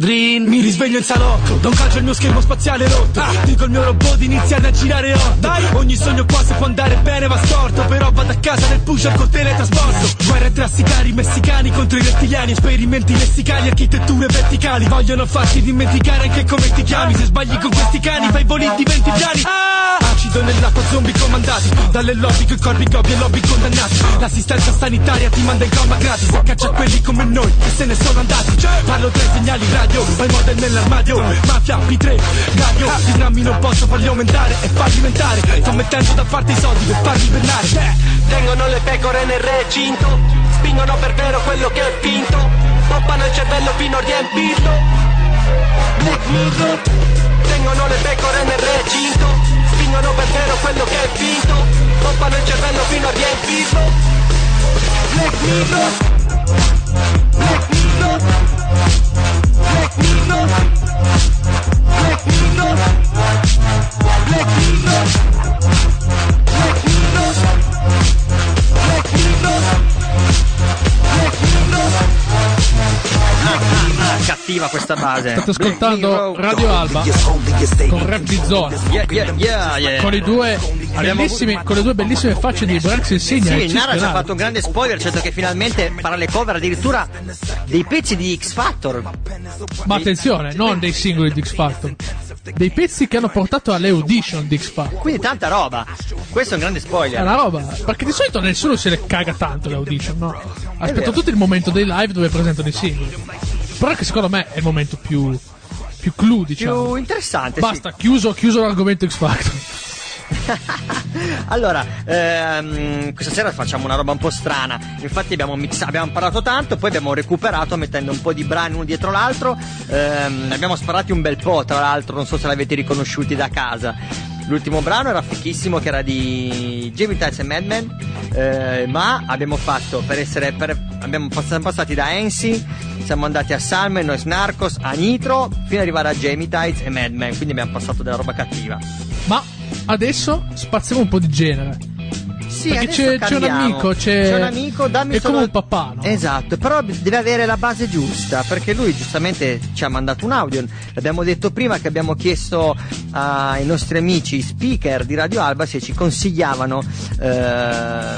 Dream. Mi risveglio in salotto, da un calcio il mio schermo spaziale rotto. Ah, dico il mio robot iniziate a girare otto. Dai, ogni sogno qua se può andare bene va storto. Però vado a casa nel pusher col teletrasporto. Guerra tra sicari messicani contro i rettiliani. Esperimenti lessicali, architetture verticali. Vogliono farti dimenticare anche come ti chiami. Se sbagli con questi cani fai voli di venti piani. Ah, acido nell'acqua, zombie comandati. Dalle lobby coi corpi gobbi e lobby condannati. L'assistenza sanitaria ti manda in coma gratis. Caccia quelli come noi che se ne sono andati. Parlo tra i segnali radio, fai model nell'armadio. Mafia, P tre, radio. I drammi non posso farli aumentare e farli mentare. Sto mettendo da parte i soldi per farli bernare. Tengono le pecore nel recinto. Spingono per vero quello che è finto. Poppano il cervello fino a riempirlo. Tengono le pecore nel recinto. Spingono per vero quello che è finto. Poppano il cervello fino a riempirlo. Let me know, let me know, let me know, let me know, let me know, let me know, let me know, let me know. Cattiva questa base. State ascoltando Radio Alba con RapdZona. Yeah, yeah, yeah, yeah. Con i due bellissimi, con le due bellissime facce di Branx e Segna. Sì, Nara ci ha fatto un grande spoiler, certo che finalmente farà le cover addirittura dei pezzi di X Factor. Ma attenzione, non dei singoli di X Factor, dei pezzi che hanno portato alle audition di X Factor. Quindi tanta roba. Questo è un grande spoiler. È una roba, perché di solito nessuno se le caga tanto le audition, no? Aspetto tutto il momento dei live dove presentano i singoli. Però che secondo me è il momento più più clou, diciamo. Più interessante. Basta, sì. chiuso chiuso l'argomento X Factor. Allora, ehm, questa sera facciamo una roba un po' strana. Infatti abbiamo mixato, abbiamo parlato tanto, poi abbiamo recuperato mettendo un po' di brani uno dietro l'altro. ehm, Abbiamo sparati un bel po', tra l'altro non so se l'avete riconosciuti da casa. L'ultimo brano era fichissimo, che era di Jimi Hendrix e Mad Men, eh, ma abbiamo fatto per essere per, abbiamo siamo passati da Ensi, siamo andati a Salmen, Nois Narcos, a Nitro, fino ad arrivare a Jimi Hendrix e Mad Men. Quindi abbiamo passato della roba cattiva. Ma adesso spaziamo un po' di genere. Sì, perché c'è, c'è un amico, c'è, c'è un amico, dammi è solo... come un papà, no? Esatto, però deve avere la base giusta, perché lui giustamente ci ha mandato un audio. L'abbiamo detto prima che abbiamo chiesto ai nostri amici speaker di Radio Alba se ci consigliavano eh,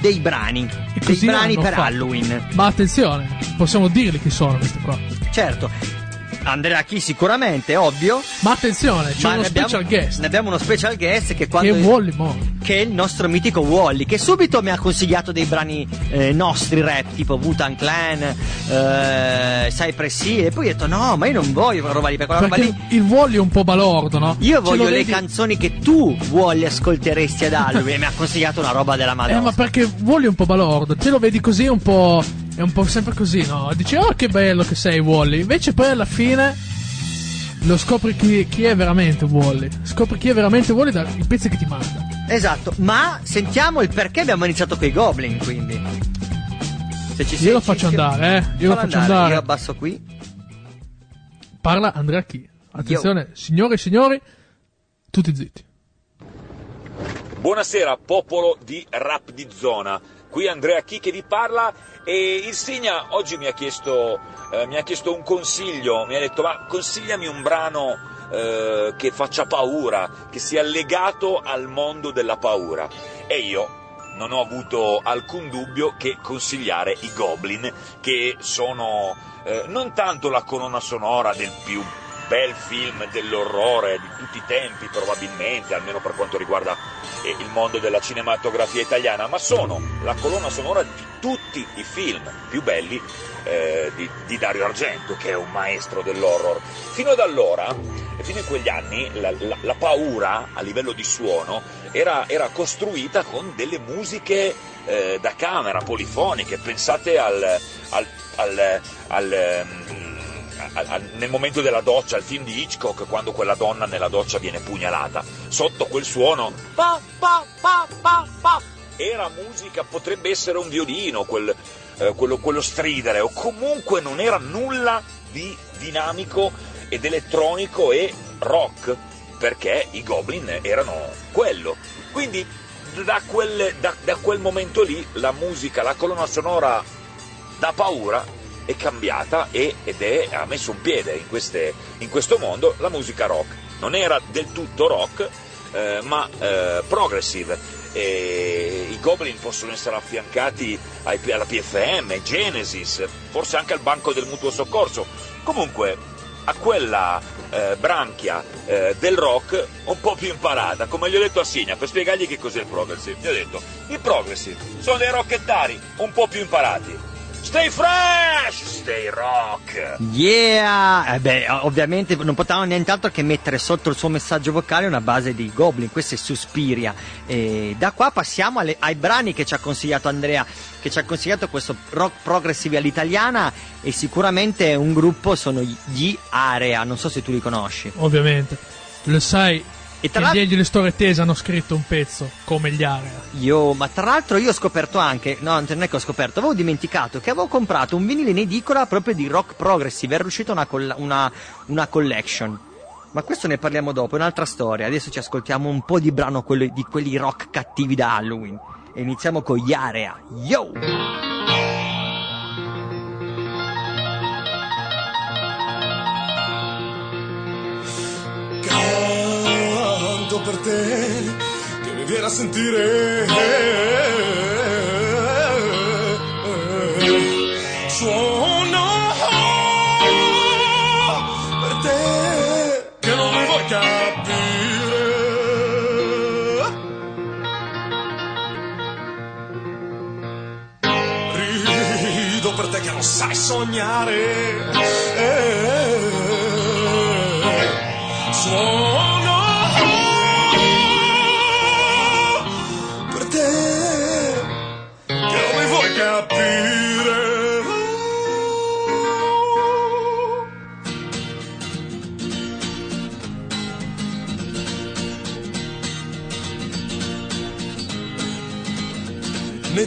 dei brani, e dei brani per fatto. Halloween. Ma attenzione, possiamo dirli chi sono questi qua? Certo. Andrea Chi sicuramente, ovvio. Ma attenzione, c'è ma uno special abbiamo, guest. Ne abbiamo uno special guest che quando che, Wall-E, mo. Che è il nostro mitico Wall-E, che subito mi ha consigliato dei brani eh, nostri rap, tipo Wu-Tang Clan, eh, Cypress Hill. E poi ho detto no, ma io non voglio roba lì, perché roba lì. Il Wall-E è un po' balordo, no? Io voglio le vedi... canzoni che tu Wall-E ascolteresti ad Halloween. E mi ha consigliato una roba della madonna. Eh, ma perché Wall-E è un po' balordo, te lo vedi così un po'... È un po' sempre così, no? Dici, oh che bello che sei Wall-E. Invece poi alla fine lo scopri chi, chi è veramente Wall-E. Scopri chi è veramente Wall-E dai pezzi che ti manda. Esatto, ma sentiamo il perché abbiamo iniziato coi Goblin, quindi. Se ci sei, io lo faccio ci... andare, eh. Io lo faccio andare. andare. Io abbasso qui. Parla Andrea Chi. Attenzione, io. Signore e signori, tutti zitti. Buonasera, popolo di RapdZona. Qui Andrea Chi che vi parla, e il Signa oggi mi ha chiesto eh, mi ha chiesto un consiglio, mi ha detto ma consigliami un brano eh, che faccia paura, che sia legato al mondo della paura, e io non ho avuto alcun dubbio che consigliare i Goblin, che sono eh, non tanto la colonna sonora del più bel film dell'orrore di tutti i tempi probabilmente, almeno per quanto riguarda eh, il mondo della cinematografia italiana, ma sono la colonna sonora di tutti i film più belli eh, di, di Dario Argento, che è un maestro dell'horror. Fino ad allora, fino in quegli anni, la, la, la paura a livello di suono era, era costruita con delle musiche eh, da camera, polifoniche, pensate al... al, al, al um, nel momento della doccia, il film di Hitchcock, quando quella donna nella doccia viene pugnalata, sotto quel suono pa, pa, pa, pa, pa, era musica, potrebbe essere un violino quel, eh, quello, quello stridere, o comunque non era nulla di dinamico ed elettronico e rock, perché i Goblin erano quello. Quindi da quel, da, da quel momento lì la musica, la colonna sonora da paura è cambiata e, ed è, ha messo un piede in, queste, in questo mondo la musica rock. Non era del tutto rock, eh, ma eh, progressive. E i Goblin possono essere affiancati ai, alla P F M, Genesis, forse anche al Banco del Mutuo Soccorso, comunque a quella eh, branchia eh, del rock un po' più imparata, come gli ho detto a Signa per spiegargli che cos'è il progressive. Gli ho detto: i progressive sono dei rockettari un po' più imparati. Stay fresh, stay rock. Yeah, eh beh, ovviamente non potevano nient'altro che mettere sotto il suo messaggio vocale una base di Goblin, questo è Suspiria. E da qua passiamo alle, ai brani che ci ha consigliato Andrea, che ci ha consigliato questo rock progressive all'italiana, e sicuramente un gruppo sono gli Area, non so se tu li conosci. Ovviamente, lo sai. E tra l'altro, gli delle storie tese hanno scritto un pezzo come gli Area. Io, ma tra l'altro io ho scoperto anche, no, non è che ho scoperto, avevo dimenticato che avevo comprato un vinile in edicola proprio di rock progressive, era uscita una, una, una collection. Ma questo ne parliamo dopo, è un'altra storia. Adesso ci ascoltiamo un po' di brano quello, di quelli rock cattivi da Halloween. E iniziamo con gli Area. Yo! Per te che mi viene a sentire, suono per te che non mi vuoi capire, rido per te che non sai sognare, suono nei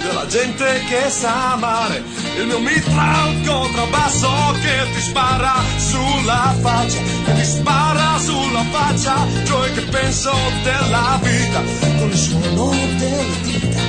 della gente che sa amare. Il mio mitra un contrabbasso che ti spara sulla faccia, che ti spara sulla faccia, cioè che penso della vita, con il suono delle dita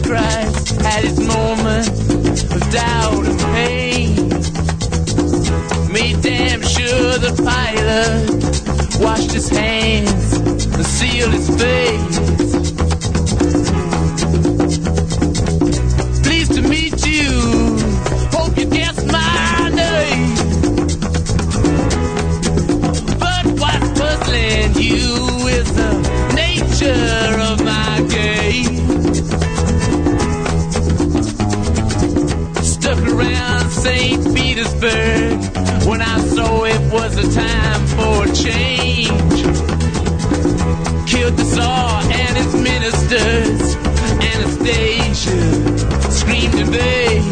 Christ had his moment. his hands and seal his face. Pleased to meet you. Hope you guessed my name. But what's puzzling you is the nature of my game. Stuck around Saint Petersburg when I saw it was a time for a change. Killed the Tsar and his ministers. Anastasia screamed in vain.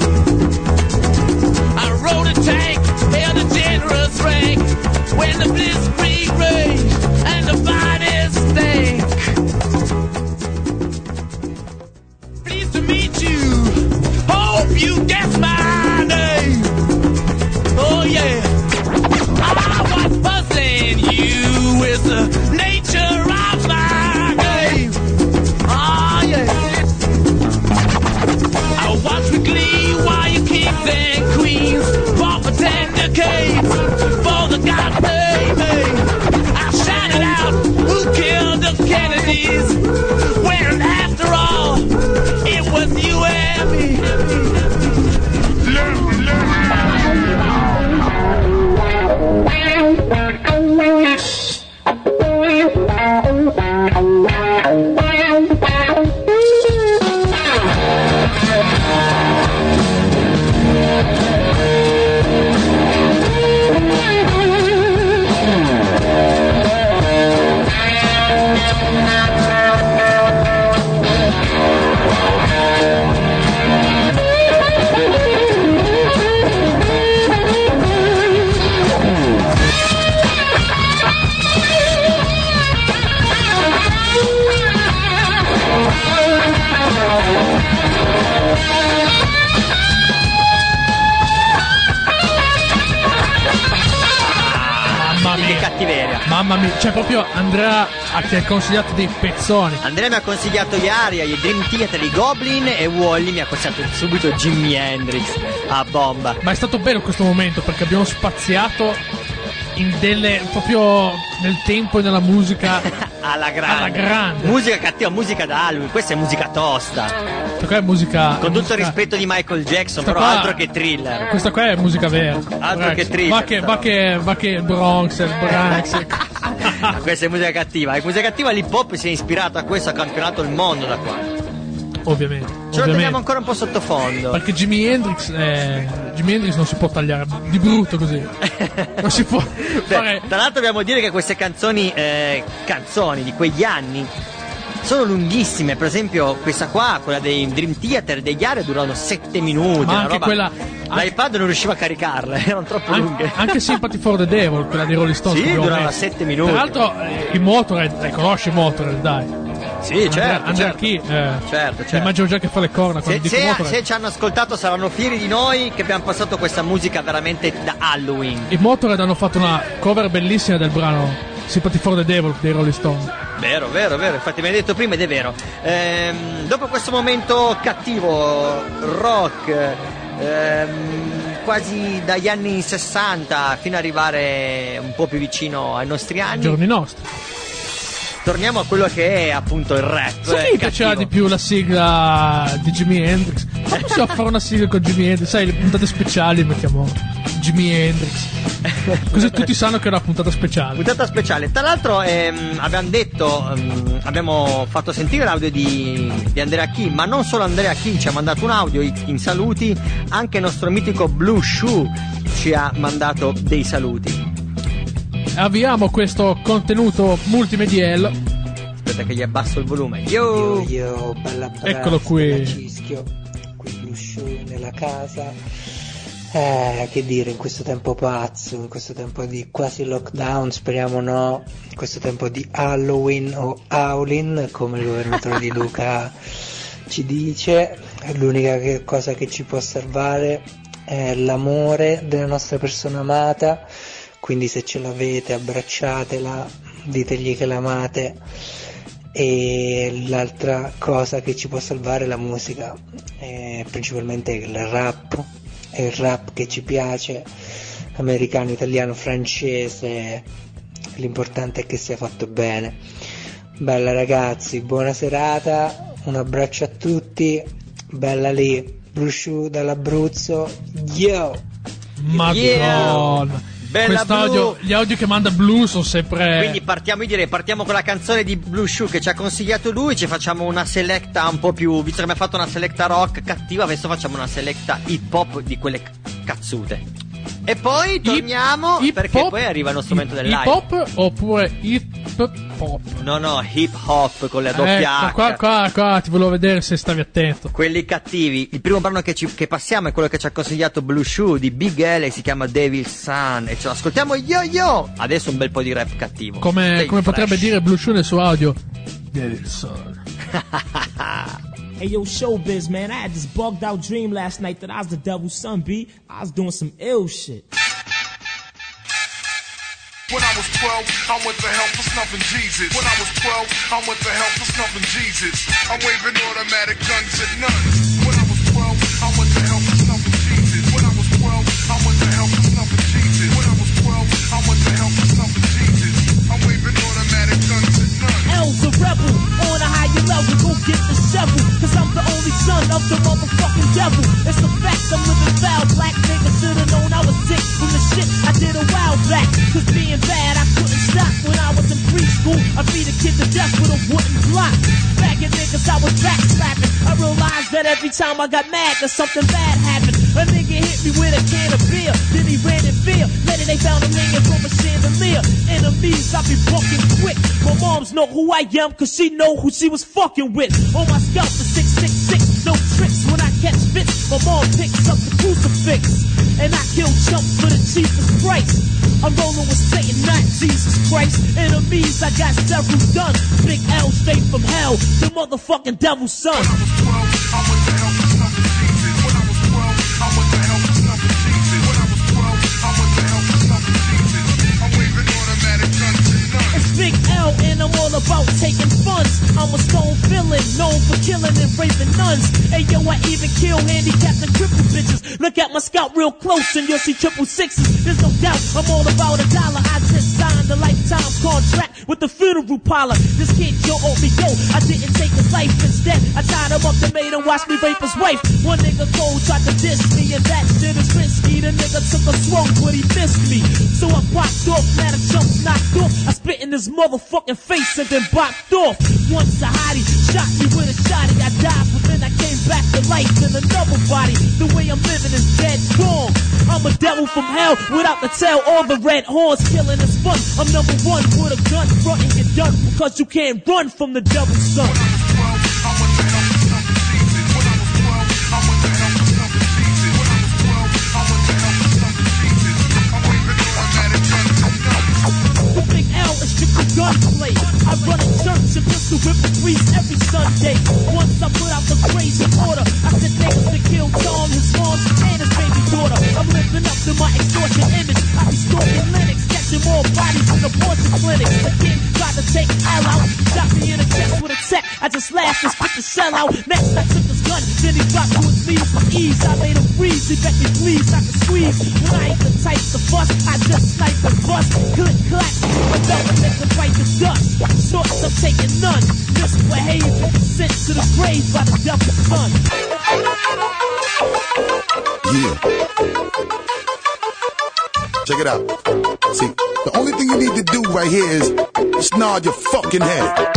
I rode a tank, held a generous rank when the blitzkrieg raged and the bodies stank. Pleased to meet you. Hope you guessed my name. Oh yeah. When after all, it was you and me. Mamma mia, cioè proprio Andrea ti ha consigliato dei pezzoni. Andrea mi ha consigliato gli Area, gli Dream Theater, i Goblin, e Wall-E mi ha consigliato subito Jimi Hendrix a bomba. Ma è stato bello questo momento perché abbiamo spaziato in delle proprio nel tempo e nella musica alla grande. Alla grande. Musica cattiva, musica da album, questa è musica tosta. Questa qua è musica. Con tutto musica... il rispetto di Michael Jackson, questa però qua... altro che Thriller. Questa qua è musica vera. Altro Branx. Che Thriller. Va che, va che, va che Bronx, il Branx. Questa è musica cattiva. E musica cattiva l'hip hop si è ispirata a questo, ha campionato il mondo da qua. Ovviamente. Ce lo teniamo ancora un po' sottofondo. Perché Jimi Hendrix eh, Jimi Hendrix non si può tagliare di brutto così. Non si può. Beh, tra l'altro dobbiamo dire che queste canzoni eh, canzoni di quegli anni sono lunghissime, per esempio questa qua, quella dei Dream Theater, degli Area, durano sette minuti. Ma anche roba... quella l'iPad non riusciva a caricarle, erano troppo anche, lunghe. Anche Sympathy for the Devil, quella dei Rolling Stones, sì, durava sette minuti. Tra l'altro eh, i Motörhead, eh, conosci i Motörhead, dai. Sì, certo, Andrea Chi, certo. Eh, certo, certo. Immagino già che fa le corna quando se, dico se, se ci hanno ascoltato saranno fieri di noi che abbiamo passato questa musica veramente da Halloween. I Motörhead hanno fatto una cover bellissima del brano Sympathy for the Devil dei Rolling Stones. Vero, vero, vero, infatti mi hai detto prima ed è vero. Ehm, dopo questo momento cattivo, rock, ehm, quasi dagli anni sessanta fino ad arrivare un po' più vicino ai nostri anni. Giorni nostri. Torniamo a quello che è appunto il rap. Sai che piaceva di più la sigla di Jimi Hendrix? Ma possiamo fare una sigla con Jimi Hendrix? Sai, le puntate speciali mettiamo Jimi Hendrix. Così tutti sanno che è una puntata speciale. Puntata speciale. Tra l'altro ehm, abbiamo detto, ehm, abbiamo fatto sentire l'audio di, di Andrea Chi, ma non solo Andrea Chi ci ha mandato un audio in saluti, anche il nostro mitico Blue Shoe ci ha mandato dei saluti. Avviamo questo contenuto multimedial. Aspetta che gli abbasso il volume. Yo, yo, bella bella. Eccolo qui. Cischio, qui Blue Shoe nella casa. Eh, che dire, in questo tempo pazzo, in questo tempo di quasi lockdown, speriamo no, in questo tempo di Halloween o Howlin, come il governatore di Luca ci dice, l'unica che, cosa che ci può salvare è l'amore della nostra persona amata. Quindi se ce l'avete abbracciatela, ditegli che l'amate, e l'altra cosa che ci può salvare è la musica, e principalmente il rap, è il rap che ci piace, americano, italiano, francese, l'importante è che sia fatto bene. Bella ragazzi, buona serata, un abbraccio a tutti, bella lì, Brusciù dall'Abruzzo, yo! Madonna! Yeah! Audio, gli audio che manda Blue sono sempre. Quindi partiamo, io direi, partiamo con la canzone di Blue Shoe che ci ha consigliato lui. Ci facciamo una selecta un po' più, visto che abbiamo fatto una selecta rock cattiva, adesso facciamo una selecta hip hop di quelle cazzute. E poi torniamo hip, perché hip poi arriva lo strumento del live. Hip hop oppure hip hop? No no, hip hop con la doppia eh, H. Qua qua qua ti volevo vedere se stavi attento. Quelli cattivi. Il primo brano che, ci, che passiamo è quello che ci ha consigliato Blue Shoe di Big L e si chiama Devil's Sun e ce l'ascoltiamo yo yo. Adesso un bel po' di rap cattivo. Come, come potrebbe dire Blue Shoe nel suo audio Devil's Sun. Hey yo, showbiz, man, I had this bugged out dream last night that I was the devil's son, B. I was doing some ill shit. When I was twelve, I went to hell for snuffing Jesus. When I was twelve, I went to hell for snuffing Jesus. I'm waving automatic guns at nuns. When I was twelve, I went to hell for snuffing Jesus. When I was twelve, I went to hell for snuffing Jesus. When I was twelve, I went to hell for snuffing Jesus. I'm waving automatic guns at nuns. L's a rebel, on a higher level, go get the shovel, cause I'm the only son of the motherfucking devil. It's a fact, I'm living foul, black nigga should've known I was sick from the shit I did a while back, cause being bad I couldn't stop when I was in preschool, I beat a kid to death with a wooden block, bagging niggas I was backslapping, I realized that every time I got mad that something bad happened, a nigga hit me with a can of beer, then he ran in fear, later they found him hanging from a chandelier, enemies I be fucking quick, my moms know who I am cause she know who she was fucking with. On my scalp is six six six, no tricks when I catch fits. My mom picks up the crucifix and I kill chumps for the cheapest price. I'm rolling with Satan, not Jesus Christ. Enemies, I got several guns. Big L straight from hell, the motherfucking devil's son. When I was twelve, I went to hell for snuffing Jesus. When I was twelve, I went to hell for snuffing Jesus. When I was twelve, I went to hell for snuffing Jesus. I'm waving automatic guns to nuns. It's Big L and I'm all about taking funds. I'm a stone villain, known for killing and raping nuns. Hey yo, I even kill handicapped and crippled bitches. Look at my scalp real close and you'll see triple sixes. There's no doubt I'm all about a dollar. I just signed a lifetime contract with the funeral parlor. This kid, yo, owe me yo. I didn't take his life instead. I tied him up and made him watch me rape his wife. One nigga cold tried to diss me and that shit is risky. The nigga took a stroke but he missed me. So I popped off, now the jump's knocked off. I spit in this motherfucking face and then bopped off. Once a hottie shot me with a shotty. I died, but then I came back to life in another body. The way I'm living is dead wrong. I'm a devil from hell without the tail or the red horns. Killing is fun. I'm number one with a gun fronting your done because you can't run from the devil's son. When I was twelve, I went to hell for snuffing Jesus. When I was twelve, I went to hell for snuffing Jesus. When I was twelve, I went to hell for snuffing Jesus. I'm waving automatic guns and guns. The Big L is strictly gunplay. I run a church and pistol whip the police every Sunday. Once I put out the crazy order, I sit next to kill Tom, his mom, and his baby daughter. I'm living up to my extortion image. I be stalking Linux, catching more bodies in the portion clinic. Again, tried to take Al out, shot me in the chest with a tech. I just laughed and spit the shell out. Next, I took his gun, then he dropped to his knees with ease. I made him freeze, he begged me please, I could squeeze. When I ain't the type to fuss, I just snipe and bust. Click, clack, without a nigga right to dust. Shorts, I'm taking none. Misbehavior sent to the grave by the devil's son. Yeah. Check it out. See, the only thing you need to do right here is snarl your fucking head.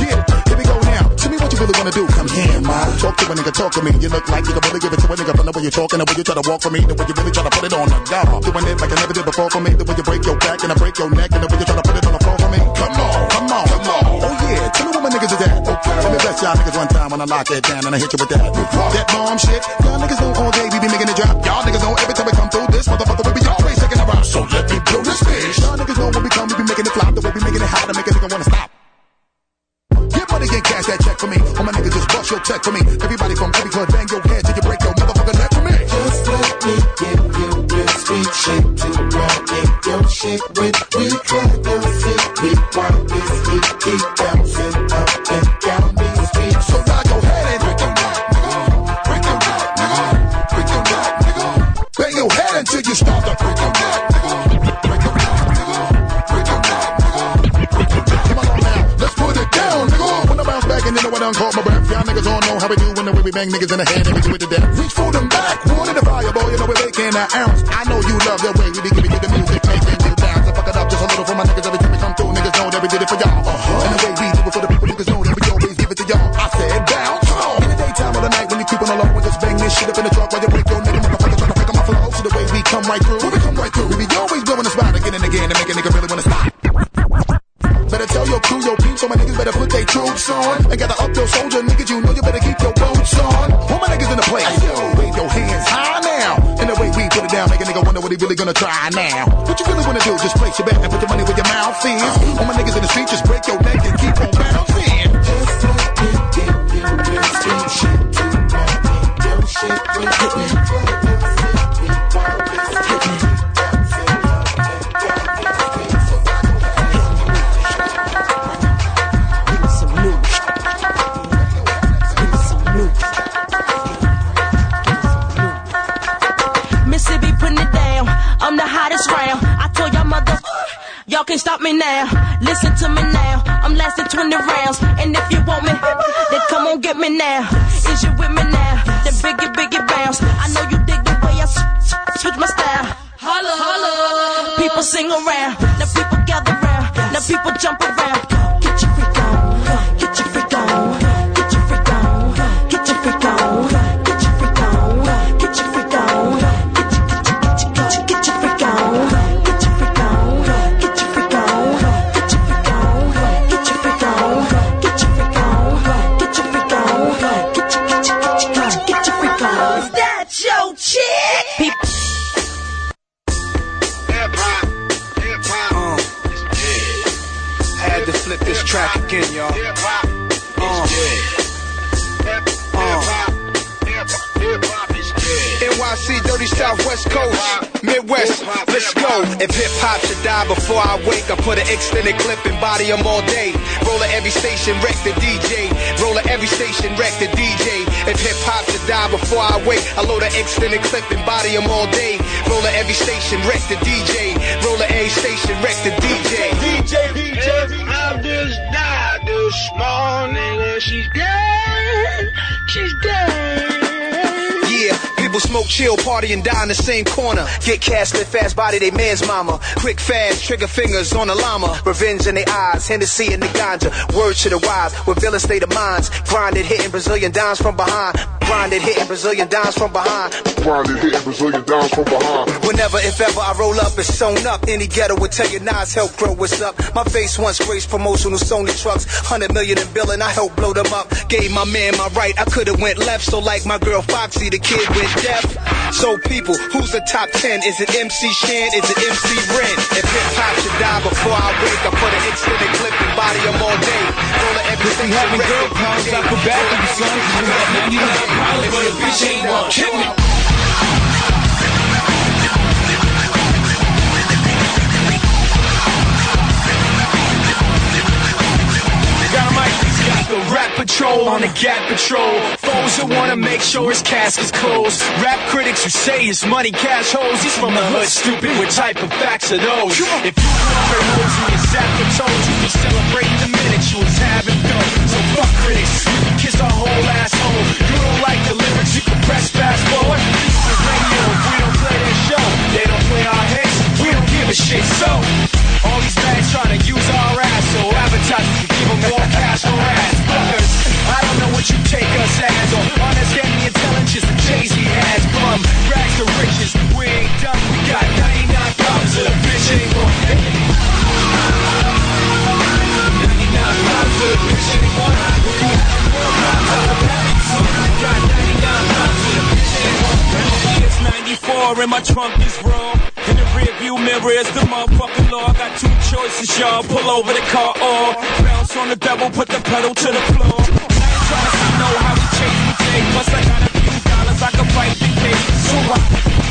Yeah, here we go now. Tell me what you really wanna do. Come here, ma. Talk to a nigga, talk to me. You look like you can really give it to a nigga from the way you're talking, the way you try to walk for me, the way you really try to put it on a dog. Doing it like I never did before for me, the way you break your back and I break your neck, and the way you try to put it on the floor for me. Come on, come on, come on. Oh yeah, tell me what my niggas is at. Okay. Let me bless y'all niggas one time when I lock it down and I hit you with that. That bomb shit, y'all niggas know all day we be making it drop. Y'all niggas know every time we come through this motherfucker we be always taking a rock. So let me blow this bitch. Y'all niggas know when we come, we be making it flop, the way we making it hot, to make a nigga wanna stop. Get money and cash that check for me. All my niggas just bust your check for me. Everybody from every club, bang your head till you break your motherfucking neck for me. Just let me give you real street shit to rock and your shit with. We try to see we want this heat, keep bouncing up and down these streets. So rock your head and break your rock, nigga. Break your rock, nigga. Break your rock, nigga. Bang your head until you start to break your rock, nigga. Break your rock, nigga. Break done caught my breath. Y'all niggas don't know how we do when the way we bang niggas in the head and we do it to death. Reach for them back, one in the fire, boy, you know we're making that ounce. I know you love the way we be giving you the music, making you bounce. I fuck it up just a little for my niggas every time we come through. Niggas know that we did it for y'all. Uh-huh. And the way we do it for the people, niggas know that we always give it to y'all. I said bounce home. In the daytime or the night when you keepin' along, we just bang this shit up in the truck while you break your nigga motherfucker trying to pick up my flow. So the way we come right through, we come right through. We be always blowing the spot again and again to make a nigga really wanna stop. Better tell your crew, your peeps, so my niggas better put their troops on. And gotta up your soldier, niggas, you know you better keep your boots on. All my niggas in the place, hey, yo, wave your hands high now. And the way we put it down, make a nigga wonder what he really gonna try now. What you really wanna do, just place your bet and put your money where your mouth is. All my niggas in the street, just break your neck and keep on bouncing. Just like it did, you just do shit tonight. Your shit will hit me. Y'all can't stop me now, listen to me now, I'm lasting twenty rounds, and if you want me, then come on get me now, is you with me now, then biggie, biggie bounce, I know you dig the way I switch my style, holla, holla, people sing around, now people gather around, now people jump around, get your freak on, get your freak on, get your freak on, get your freak on, get your freak on, get your freak on, get your, get your, get your, get your freak on. Track again, y'all. Uh, uh. N Y C, Dirty South, West Coast, Midwest, let's go. If hip-hop should die before I wake, I put an extended clip and body them all day. Roll at every station, wreck the D J. Roll at every station, wreck the D J. If hip-hop should die before I wake, I load an extended clip and body them all day. Roll at every station, wreck the D J. Roll at every station, wreck the D J. D J, D J. I just died this morning and she's dead, she's dead. Yeah, people smoke, chill, party, and die in the same corner. Get cast, live fast, body they man's mama. Quick, fast, trigger fingers on the llama. Revenge in their eyes, Hennessy in the ganja. Word to the wise, with villain state of minds. Grinded, hitting Brazilian dimes from behind. Grinded, hitting Brazilian dimes from behind. Grinded, hitting Brazilian dimes from behind. Whenever, if ever, I roll up, it's sewn up. Any ghetto would tell you Nas help grow what's up. My face once graced promotional Sony trucks. one hundred million in billing, I helped blow them up. Gave my man my right, I could've went left. So like my girl Foxy, the kid went deaf. So people, who's the top ten? Is it M C Shan? Is it M C Ren? If hip-hop should die before I wake, I put an extended clip and body them all day. Roll at every station, having girl problems, I put back with the sun. I got ninety-nine miles, but a bitch ain't one. Hit me. The rap patrol on the gap patrol. Foes who wanna make sure his cask is closed. Rap critics who say his money cash holes. He's from the hood, stupid. What type of facts are those? If you were hoes in your sack of toes, you'd be celebrating the minute you was having fun. So fuck critics, you can kiss our whole asshole. You don't like the lyrics, you can press fast forward. This is radio, we don't play their show. They don't play our hits, we don't give a shit. So all these bags trying to use our ass, so advertisers can give them more cash for ass. Fuckers, I don't know what you take us as, or understand the intelligence that Jay-Z has. From rags to riches, we ain't done. We got ninety-nine problems that a bitch ain't gonna hit. ninety-nine problems that a bitch ain't gonna hit. We got ninety-nine problems that a bitch ain't gonna hit. It's ninety-four and my trunk is wrong. In the rearview mirror is the motherfucking law. I got two choices, y'all. Pull over the car or bounce on the devil, put the pedal to the floor. I ain't trying to know how we chase the tape. Plus I got a few dollars, I can fight the case. So I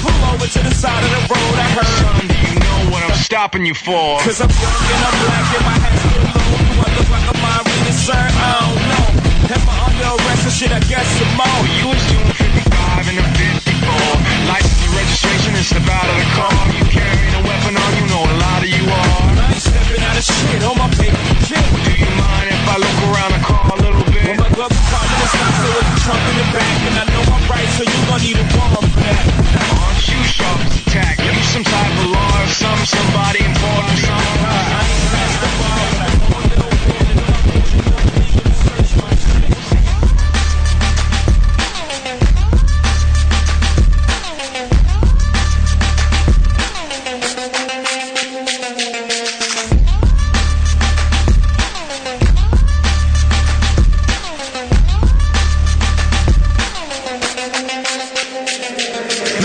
pull over to the side of the road, I heard. Son, do you know what I'm stopping you for? Cause I'm young and I'm black and my head's still low. Do I look like a mind reader, sir? I don't know. Am I under arrest or shit? I guess some more. You was doing fifty-five and a fifty-four. License and registration and step out of the car. You carrying a weapon on, you know a lot of you are. I ain't stepping out of shit on my paper. Do you mind if I look around the car a little bit? When my glove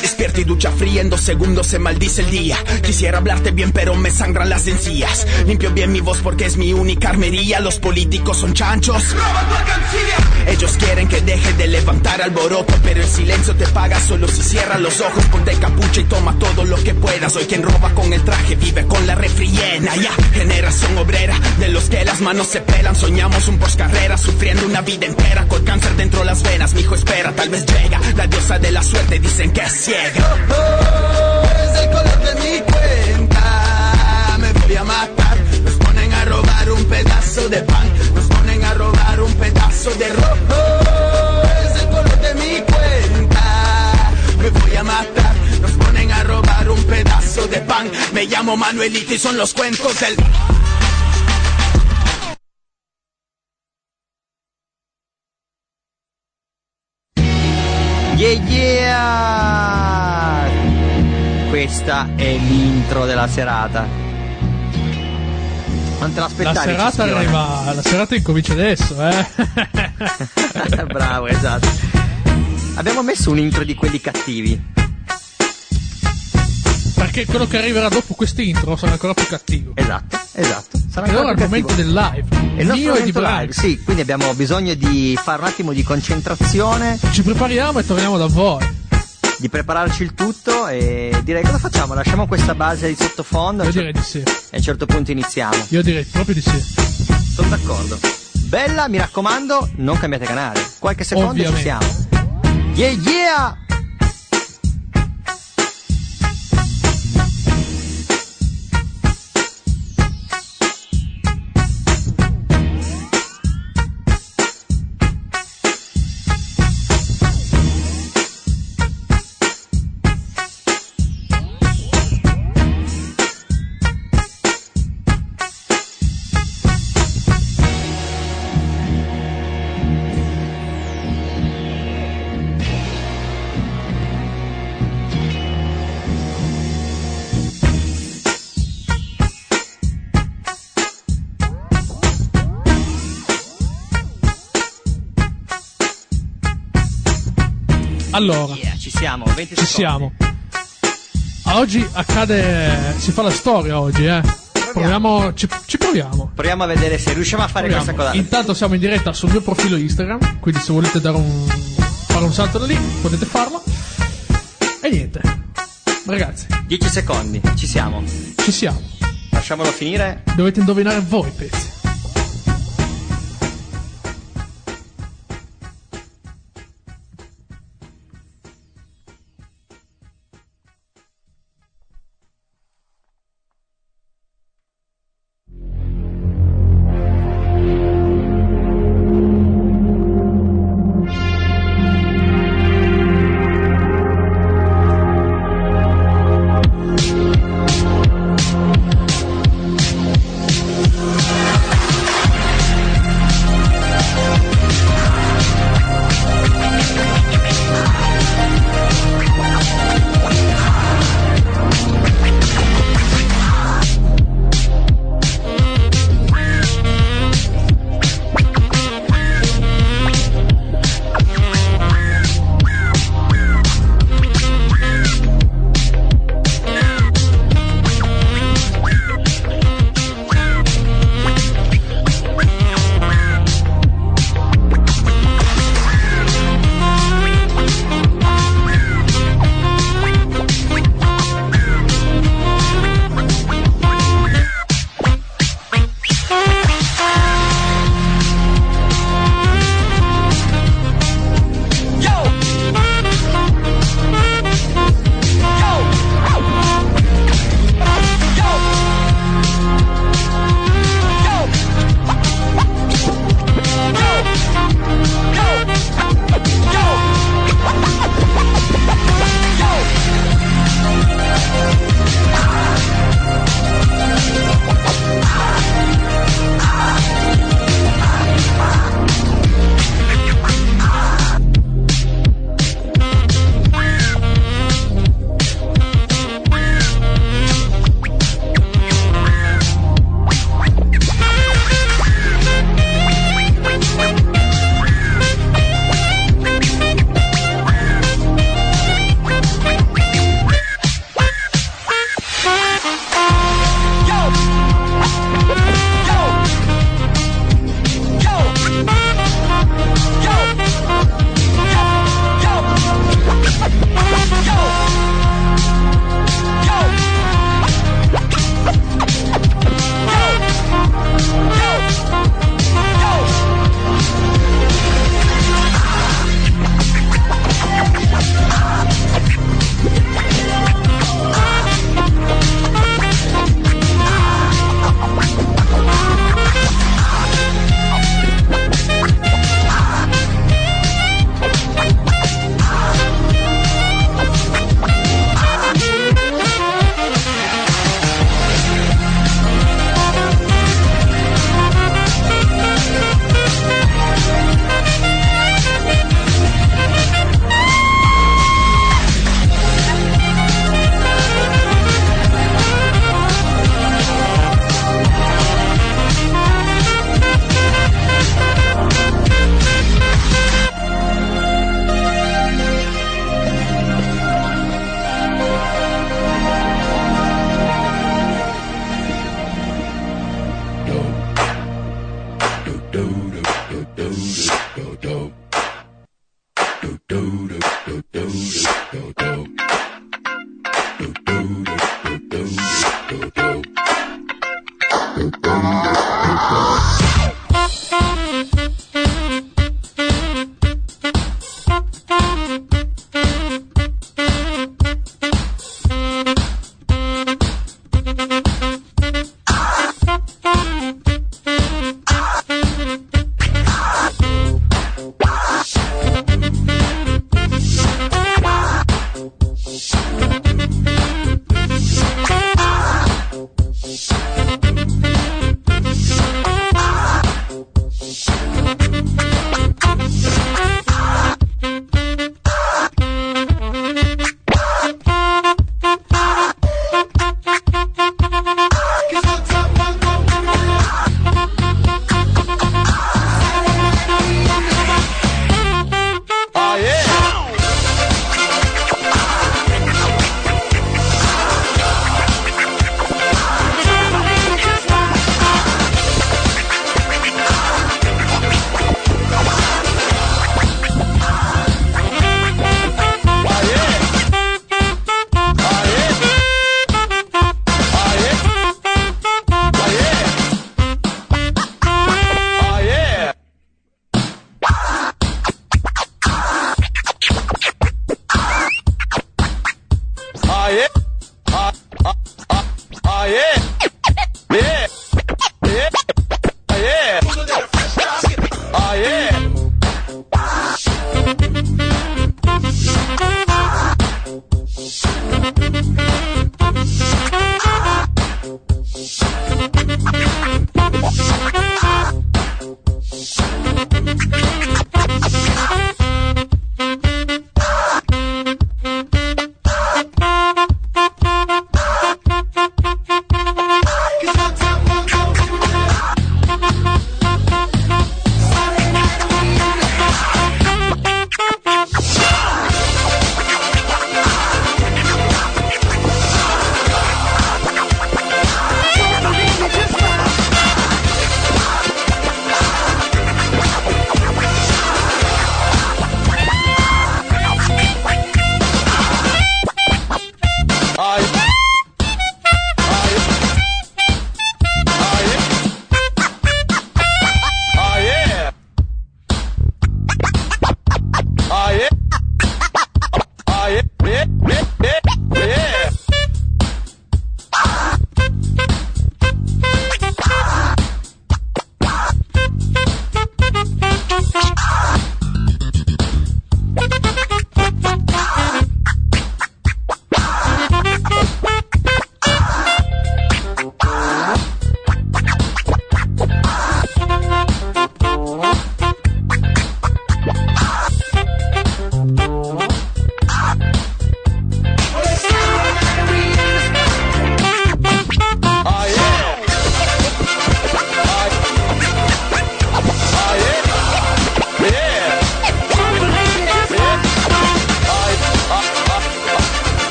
Despiertiducha friendo segundos se maldice el día. Quisiera hablarte bien pero me sangran las encías. Limpio bien mi voz porque es mi única armería. Los políticos son chanchos, roban tu alcancía. Ellos quieren que deje de levantar alboroto, pero el silencio te paga solo si cierras los ojos. Ponte capucha y toma todo lo que puedas. Hoy quien roba con el traje vive con la refri llena. Ya, generación obrera de los que las manos se pelan. Soñamos un post carrera sufriendo una vida entera con cáncer dentro las venas. Mijo, espera, tal vez llega la diosa de la suerte, dicen que es ciega. Oh, oh, es el color de mi cuenta. Me voy a matar. Nos ponen a robar un pedazo de pan. Nos ponen a robar un pedazo de rojo. Oh, es el color de mi cuenta. Me voy a matar. Nos ponen a robar un pedazo de pan. Me llamo Manuelito y son los cuentos del... Yeah, yeah! Questa è l'intro della serata. Non te l'aspettavi? La serata arriva, la serata incomincia adesso, eh? Bravo, esatto. Abbiamo messo un intro di quelli cattivi. Perché quello che arriverà dopo quest'intro sarà ancora più cattivo. Esatto, esatto. Sarà ancora allora più il momento del live. È il nostro momento live, sì, quindi abbiamo bisogno di fare un attimo di concentrazione. Ci prepariamo e torniamo da voi. Di prepararci il tutto e direi cosa facciamo? Lasciamo questa base di sottofondo? Io direi di sì. E a un certo punto iniziamo. Io direi proprio di sì. Sono d'accordo. Bella, mi raccomando, non cambiate canale. Qualche secondo ovviamente. Ci siamo. Yeah, yeah! Allora, yeah, ci siamo, venti ci secondi. Siamo. Oggi accade, si fa la storia oggi, eh. Proviamo, proviamo ci, ci proviamo. Proviamo a vedere se riusciamo a fare proviamo. questa cosa. Intanto siamo in diretta sul mio profilo Instagram, quindi se volete dare un fare un salto da lì, potete farlo. E niente. Ragazzi, dieci secondi, ci siamo. Ci siamo. Lasciamolo finire. Dovete indovinare voi, pezzi.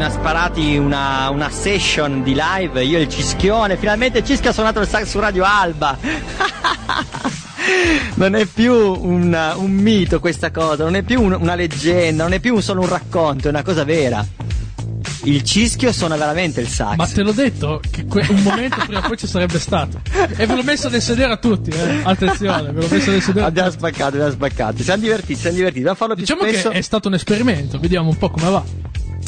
ne ha sparati una, una session di live. Io e il Cischione. Finalmente Cisca ha suonato il sax su Radio Alba. Non è più un, un mito questa cosa, non è più un, una leggenda, non è più un, solo un racconto, è una cosa vera. Il Cischio suona veramente il sax. Ma te l'ho detto che que- un momento prima o poi ci sarebbe stato. E ve l'ho messo nel sedere a tutti, eh. Attenzione, ve l'ho messo nel sedere. Abbiamo spaccato, abbiamo spaccato. Siamo divertiti, siamo divertiti. Dobbiamo farlo più diciamo spesso. Diciamo che è stato un esperimento, vediamo un po' come va.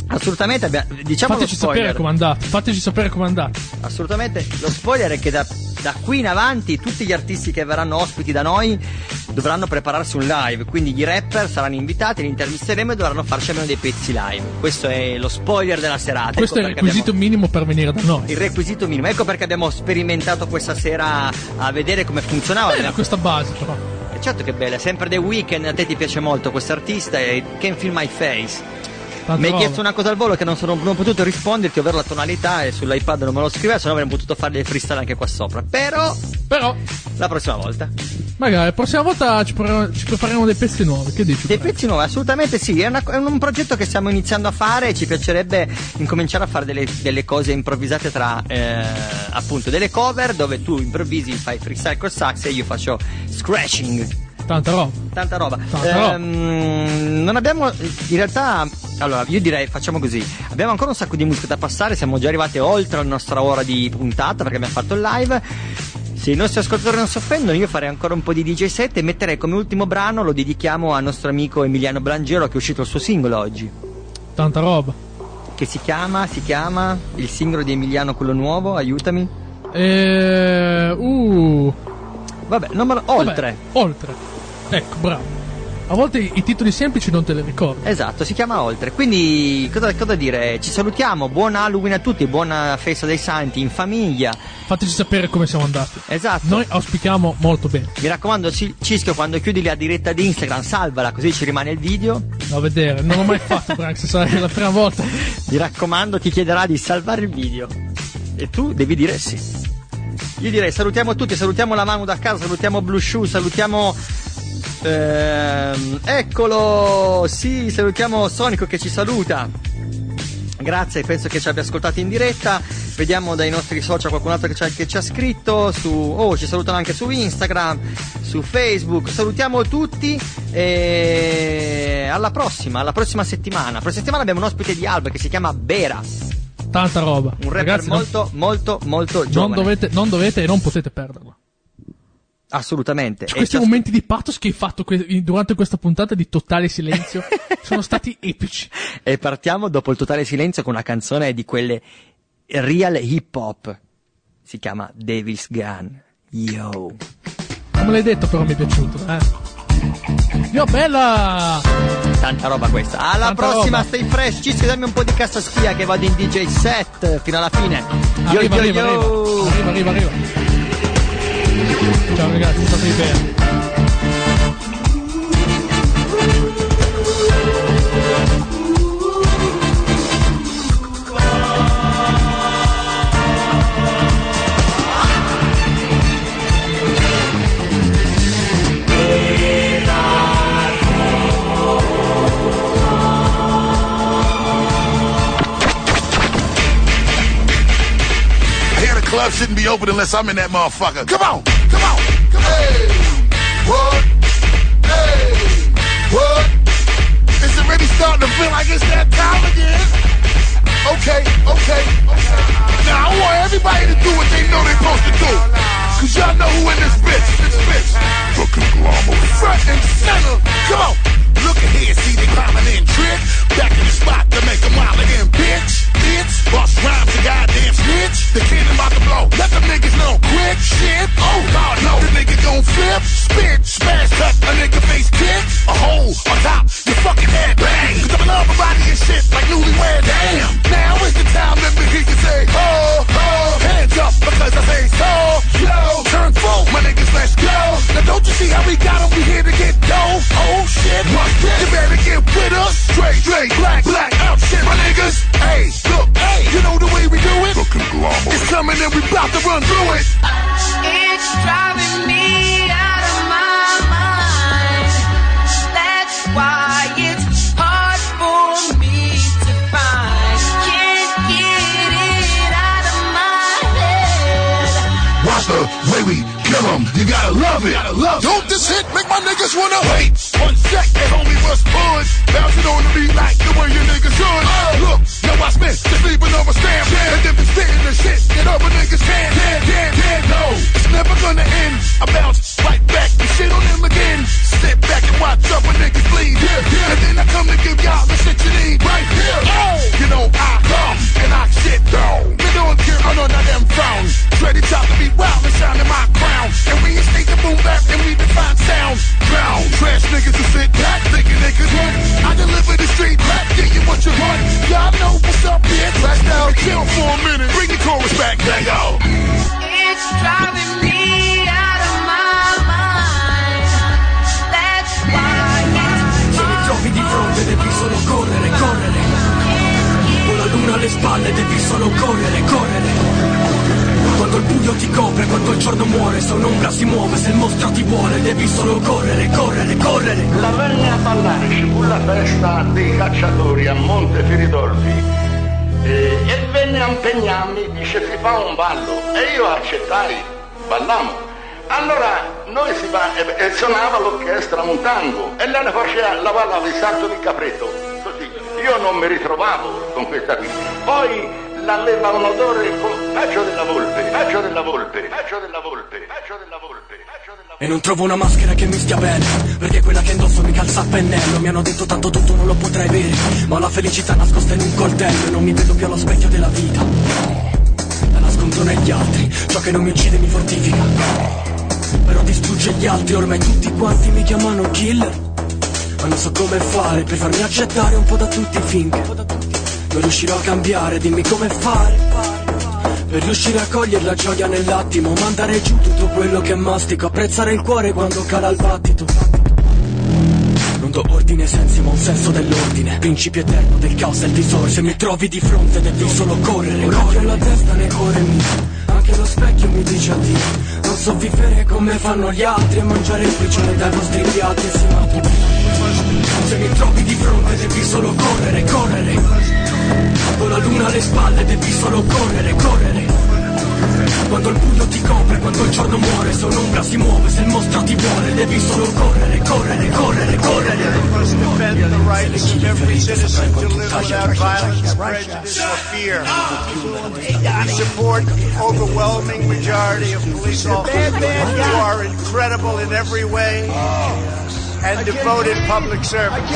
Assolutamente, abbiamo, diciamo fateci sapere com'è andato. Fateci sapere com'è andato. Assolutamente, lo spoiler è che da, da qui in avanti tutti gli artisti che verranno ospiti da noi dovranno prepararsi un live, quindi gli rapper saranno invitati, li intervisteremo e dovranno farci almeno dei pezzi live. Questo è lo spoiler della serata. Questo ecco è il requisito abbiamo... minimo per venire da noi. Il requisito minimo, ecco perché abbiamo sperimentato questa sera a vedere come funzionava. Bella questa base però. E certo che bella, sempre The Weeknd, a te ti piace molto questo artista e Can't Feel My Face. Tanta mi hai chiesto una cosa al volo che non sono non ho potuto risponderti, ovvero la tonalità, e sull'iPad non me lo scriveva, se no avremmo potuto fare dei freestyle anche qua sopra. Però Però la prossima volta magari la prossima volta ci prepareremo, ci prepareremo dei pezzi nuovi. Che dici? Dei pezzi nuovi, assolutamente sì. È, una, è un progetto che stiamo iniziando a fare e ci piacerebbe incominciare a fare delle, delle cose improvvisate tra eh, appunto delle cover dove tu improvvisi, fai freestyle col sax e io faccio scratching. Tanta roba. Tanta roba. Tanta ehm, roba. Non abbiamo. In realtà. Allora, io direi facciamo così. Abbiamo ancora un sacco di musica da passare. Siamo già arrivati oltre la nostra ora di puntata perché abbiamo fatto il live. Se i nostri ascoltatori non si offendono, io farei ancora un po' di D J set e metterei come ultimo brano, lo dedichiamo al nostro amico Emiliano Blangero che è uscito il suo singolo oggi. Tanta roba. Che si chiama? Si chiama il singolo di Emiliano, quello nuovo, aiutami. Eh. Uh. Vabbè, non me lo... oltre. Vabbè, oltre. Ecco, bravo. A volte i titoli semplici non te li ricordo. Esatto, si chiama Oltre. Quindi cosa, cosa dire? Ci salutiamo, buon Halloween a tutti, buona festa dei santi in famiglia. Fateci sapere come siamo andati. Esatto. Noi auspichiamo molto bene. Mi raccomando, Cischio, quando chiudi la diretta di Instagram, salvala, così ci rimane il video. Da vedere, non l'ho mai fatto, Branx, sarà la prima volta. Mi raccomando, ti chiederà di salvare il video. E tu devi dire sì. Io direi salutiamo tutti, salutiamo la Manu da casa, salutiamo Blue Shoe, salutiamo ehm, eccolo, sì, salutiamo Sonico che ci saluta. Grazie, penso che ci abbia ascoltato in diretta. Vediamo dai nostri social qualcun altro che ci ha, che ci ha scritto su, oh, ci salutano anche su Instagram, su Facebook. Salutiamo tutti e alla prossima, alla prossima settimana. La prossima settimana abbiamo un ospite di Alba che si chiama Bera. Tanta roba. Un rapper, ragazzi, molto, non... molto, molto giovane. Non dovete, non dovete e non potete perderlo. Assolutamente. Cioè, questi momenti asp... di pathos che hai fatto que- durante questa puntata di totale silenzio sono stati epici. E partiamo dopo il totale silenzio con una canzone di quelle real hip hop. Si chiama Davis Gun. Yo. Come l'hai detto però mi è piaciuto. Eh? Yo, bella! Tanta roba questa. Alla Tanta prossima, roba. Stay fresh. Ci dammi un po' di cassa spia che vado in D J set fino alla fine. Yo, arriva, yo, arriva, yo. Arriva, arriva, arriva. Ciao ragazzi, state bene. Club shouldn't be open unless I'm in that motherfucker. Come on, come on, come on. Hey, what? Hey, what? It's already starting to feel like it's that time again. Okay, okay, okay. Now I want everybody to do what they know they're supposed to do. Cause y'all know who in this bitch, this bitch. The conglomerate. Front and center. Come on. Look at here, see they climbing in trick. Back in the spot to make them wild again, bitch. Boss rhymes a goddamn snitch. The kid about to blow. Let them niggas know quick shit. Oh God, no, the nigga gon' flip, spit, smash up a nigga face kick. A hole on top, your fucking head bang. Cause I'm in love with body and shit like newlywed. Damn, now is the time that the niggas say oh, oh. Hands up because I say so. Yo, turn full, my niggas let's go. Now don't you see how we got over here to get dough? Oh shit, my shit. You better get with us. Straight, straight, black, black out shit, my niggas. Hey, look. Hey, you know the way we do it? It's coming and we about to run through it. It's driving me out of my mind. That's why it's hard for me to find. That's the way we kill them. You gotta love it. Gotta love Don't this hit make my niggas wanna wait one second, homie, what's good? Bouncing on the beat like the way you niggas should. Uh, Look, now I spent just leaving on my stamp. Yeah. And then been spitting the shit that other niggas can. Yeah, yeah, yeah, no, it's never gonna end. I bounce right back and shit on them again. Step back and watch other niggas bleed. Yeah, yeah. And then I come to give y'all the shit you need right here. Oh, you know I come and I shit down. You don't care, I know not them frown. Ready top to be wild and shine in my crown. And we instate the boom back and we define sound. Drown, trash niggas who sit back, thinking they could run. I deliver the street rap, get you what you want. Y'all know what's up here, clash down, chill for a minute. Bring the chorus back, hang on. It's driving me out of my mind. That's why it's Ce ne trovi di fronte, devi solo correre, correre. Con la luna alle spalle, devi solo correre, correre. Quando il buio ti copre, quando il giorno muore, se un'ombra si muove, se il mostro ti vuole, devi solo correre, correre, correre. La vernia a ballare ci fu la festa dei cacciatori a Monte Firidolfi e, e venne a impegnarmi, dice si fa un ballo e io accettai, ballammo. Allora noi si va e, e suonava l'orchestra un tango e lei ne faceva la ballava il salto di capretto, così. Io non mi ritrovavo con questa qui. Poi l'alleva un odore con faccio della volpe, faccio della volpe, faccio della volpe, faccio della volpe, faccio della volpe. E non trovo una maschera che mi stia bene, perché quella che indosso mi calza a pennello. Mi hanno detto tanto tutto non lo potrai avere, ma la felicità nascosta in un coltello. E non mi vedo più allo specchio della vita, la nascondo negli altri. Ciò che non mi uccide mi fortifica, però distrugge gli altri. Ormai tutti quanti mi chiamano killer, ma non so come fare per farmi accettare un po' da tutti finché non riuscirò a cambiare, dimmi come fare per riuscire a cogliere la gioia nell'attimo, mandare giù tutto quello che mastico, apprezzare il cuore quando cala il battito. Non do ordine sensi ma un senso dell'ordine, principio eterno del caos e il disordine. Se mi trovi di fronte devi solo correre, correre. La testa ne corre mia, anche lo specchio mi dice addio. Non so vivere come fanno gli altri e mangiare il piccione dai vostri piatti insieme a tutti. Se mi trovi di fronte devi solo correre, correre. Con la luna alle spalle devi solo correre, correre. Quando il buio ti copre, quando il giorno muore, se un'ombra si muove, se il mostro ti vuole, devi solo correre, correre, correre, correre. Se le chiglie ferite saprai quanto taglia la chiacchia. And devoted public servants.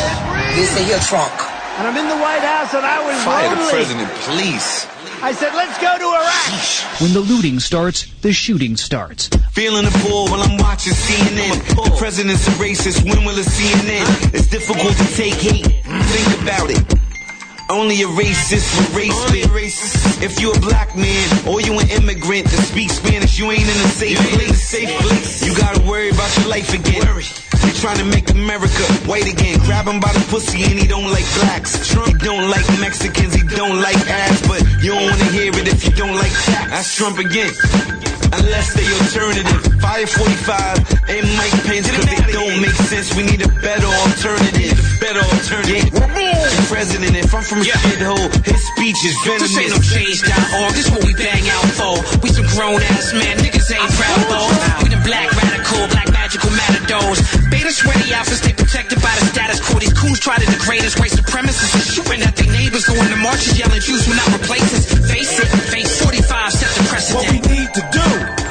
They say you're drunk. And I'm in the White House and I was Fire lonely. Fire the president, please. I said, let's go to Iraq. When the looting starts, the shooting starts. Feeling the pull while I'm watching C N N. The president's a racist, when will it C N N? It's difficult to take hate. Think about it. Only a racist, a racist. If you a black man or you an immigrant that speaks Spanish, you ain't in a safe place. Safe place. You gotta worry about your life again. They trying to make America white again. Grab him by the pussy and he don't like blacks. Trump, he don't like Mexicans, he don't like ass, but you don't wanna hear it if you don't like tax. That's Trump again. Unless they alternative. Fire forty-five and Mike Pence, cause they don't make sense. We need a better alternative. Better alternative. The president, if I'm from a yeah. shithole, his speech is venomous. This ain't no change dot org, this what we bang out for. We some grown ass men, niggas ain't proud though. We the black radical, black magical matadors. Beta sweaty outfits, they protected by the status quo. These coons try to degrade us, white supremacists and shooting at their neighbors. Going to marches, yelling Jews will not replace us. Face it, face forty-five, set the precedent. What we need to do,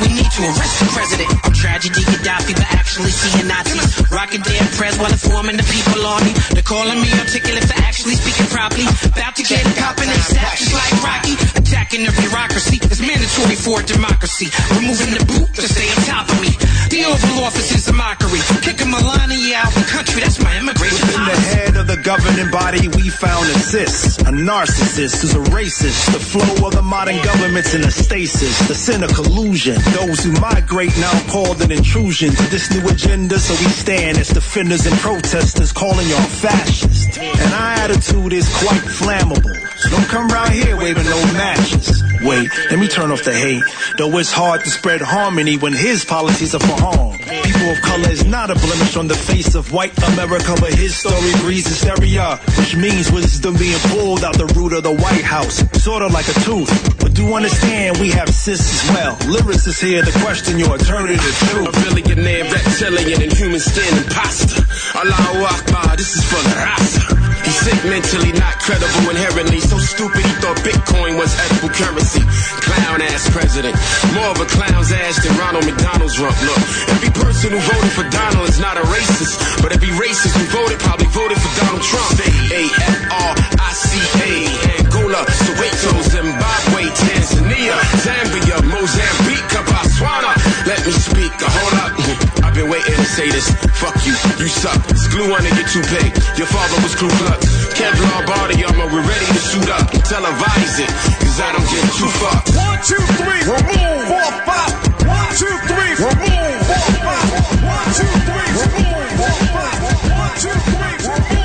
we need to arrest the president. Our tragedy, Gaddafi, but actually seeing Nazis. Rocking their prayers while informing the people on me. They're calling me articulate for actually speaking properly. About to get popping and sapped just like Rocky. Attacking the bureaucracy is mandatory for a democracy. Removing the boot to stay on top of me. The Oval Office is a mockery. Kicking Melania out of the country, that's my immigration policy. Within the head of the governing body we found exists a narcissist who's a racist. The flow of the modern government's in a stasis. The sin of collusion. Those who migrate now called an intrusion to this new agenda, so we stand as defenders and protesters calling y'all fascist. And our attitude is quite flammable. Don't come round here waving no matches. Wait, let me turn off the hate. Though it's hard to spread harmony when his policies are for harm. People of color is not a blemish on the face of white America, but his story breeds hysteria, which means wisdom being pulled out the root of the White House, sort of like a tooth. But do understand we have cysts as well. Lyricists here to question your alternative too. A billionaire, reptilian, and human skin imposter. Allahu Akbar, this is for the Rasta. He's sick mentally, not credible inherently. So stupid he thought Bitcoin was ethical currency. Clown ass president, more of a clown's ass than Ronald McDonald's rump. Look, every person who voted for Donald is not a racist, but every racist who voted probably voted for Donald Trump. A F R I C A, Angola, Soweto, Zimbabwe, Tanzania, Zambia, Mozambique, Botswana. Let me speak, hold up, I've been waiting to say this. Fuck you, you suck, it's glue under your toupee. Your father was Ku Klux, Kevlar body armor, we're ready to shoot up. Televise it, cause I don't give two fucks. One, two, three, remove, four, five. One, two, three, remove, four, five. One, two, three, remove, four, five. One, two, three, remove, four, five.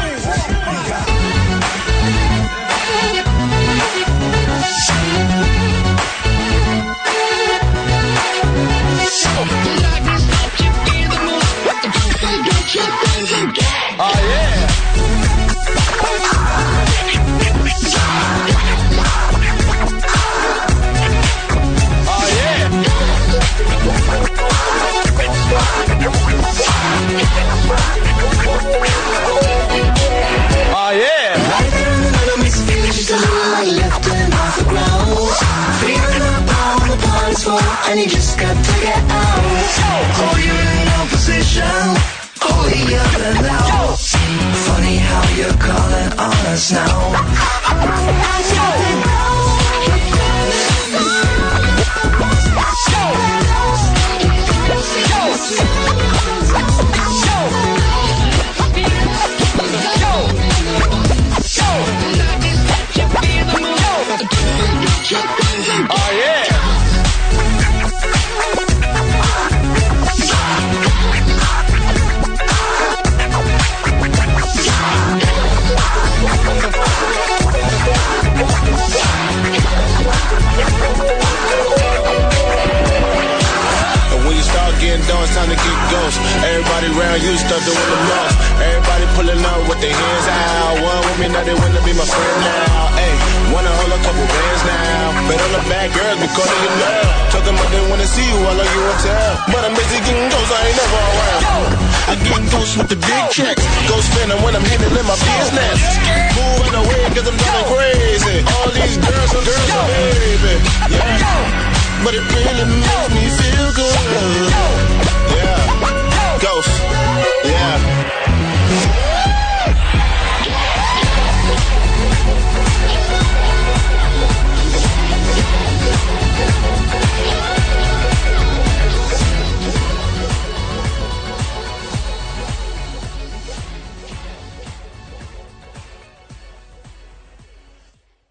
And you just got to get out. Oh, you're in opposition. Oh, you're the loud. Funny how you're calling on us now. I got to go. Oh, yeah. It's time to get ghost. Everybody round you start doing the most. Everybody pulling out with their hands out. One with me, now they wanna be my friend now. Ayy, wanna hold a couple bands now. But all the bad girls be calling you love. Talking about they wanna see you, all of you will tell. But I'm busy getting ghosts, I ain't never around. I get ghosts with the big checks. Ghost spinning when I'm handling my business. Move out the way, cause I'm doing great.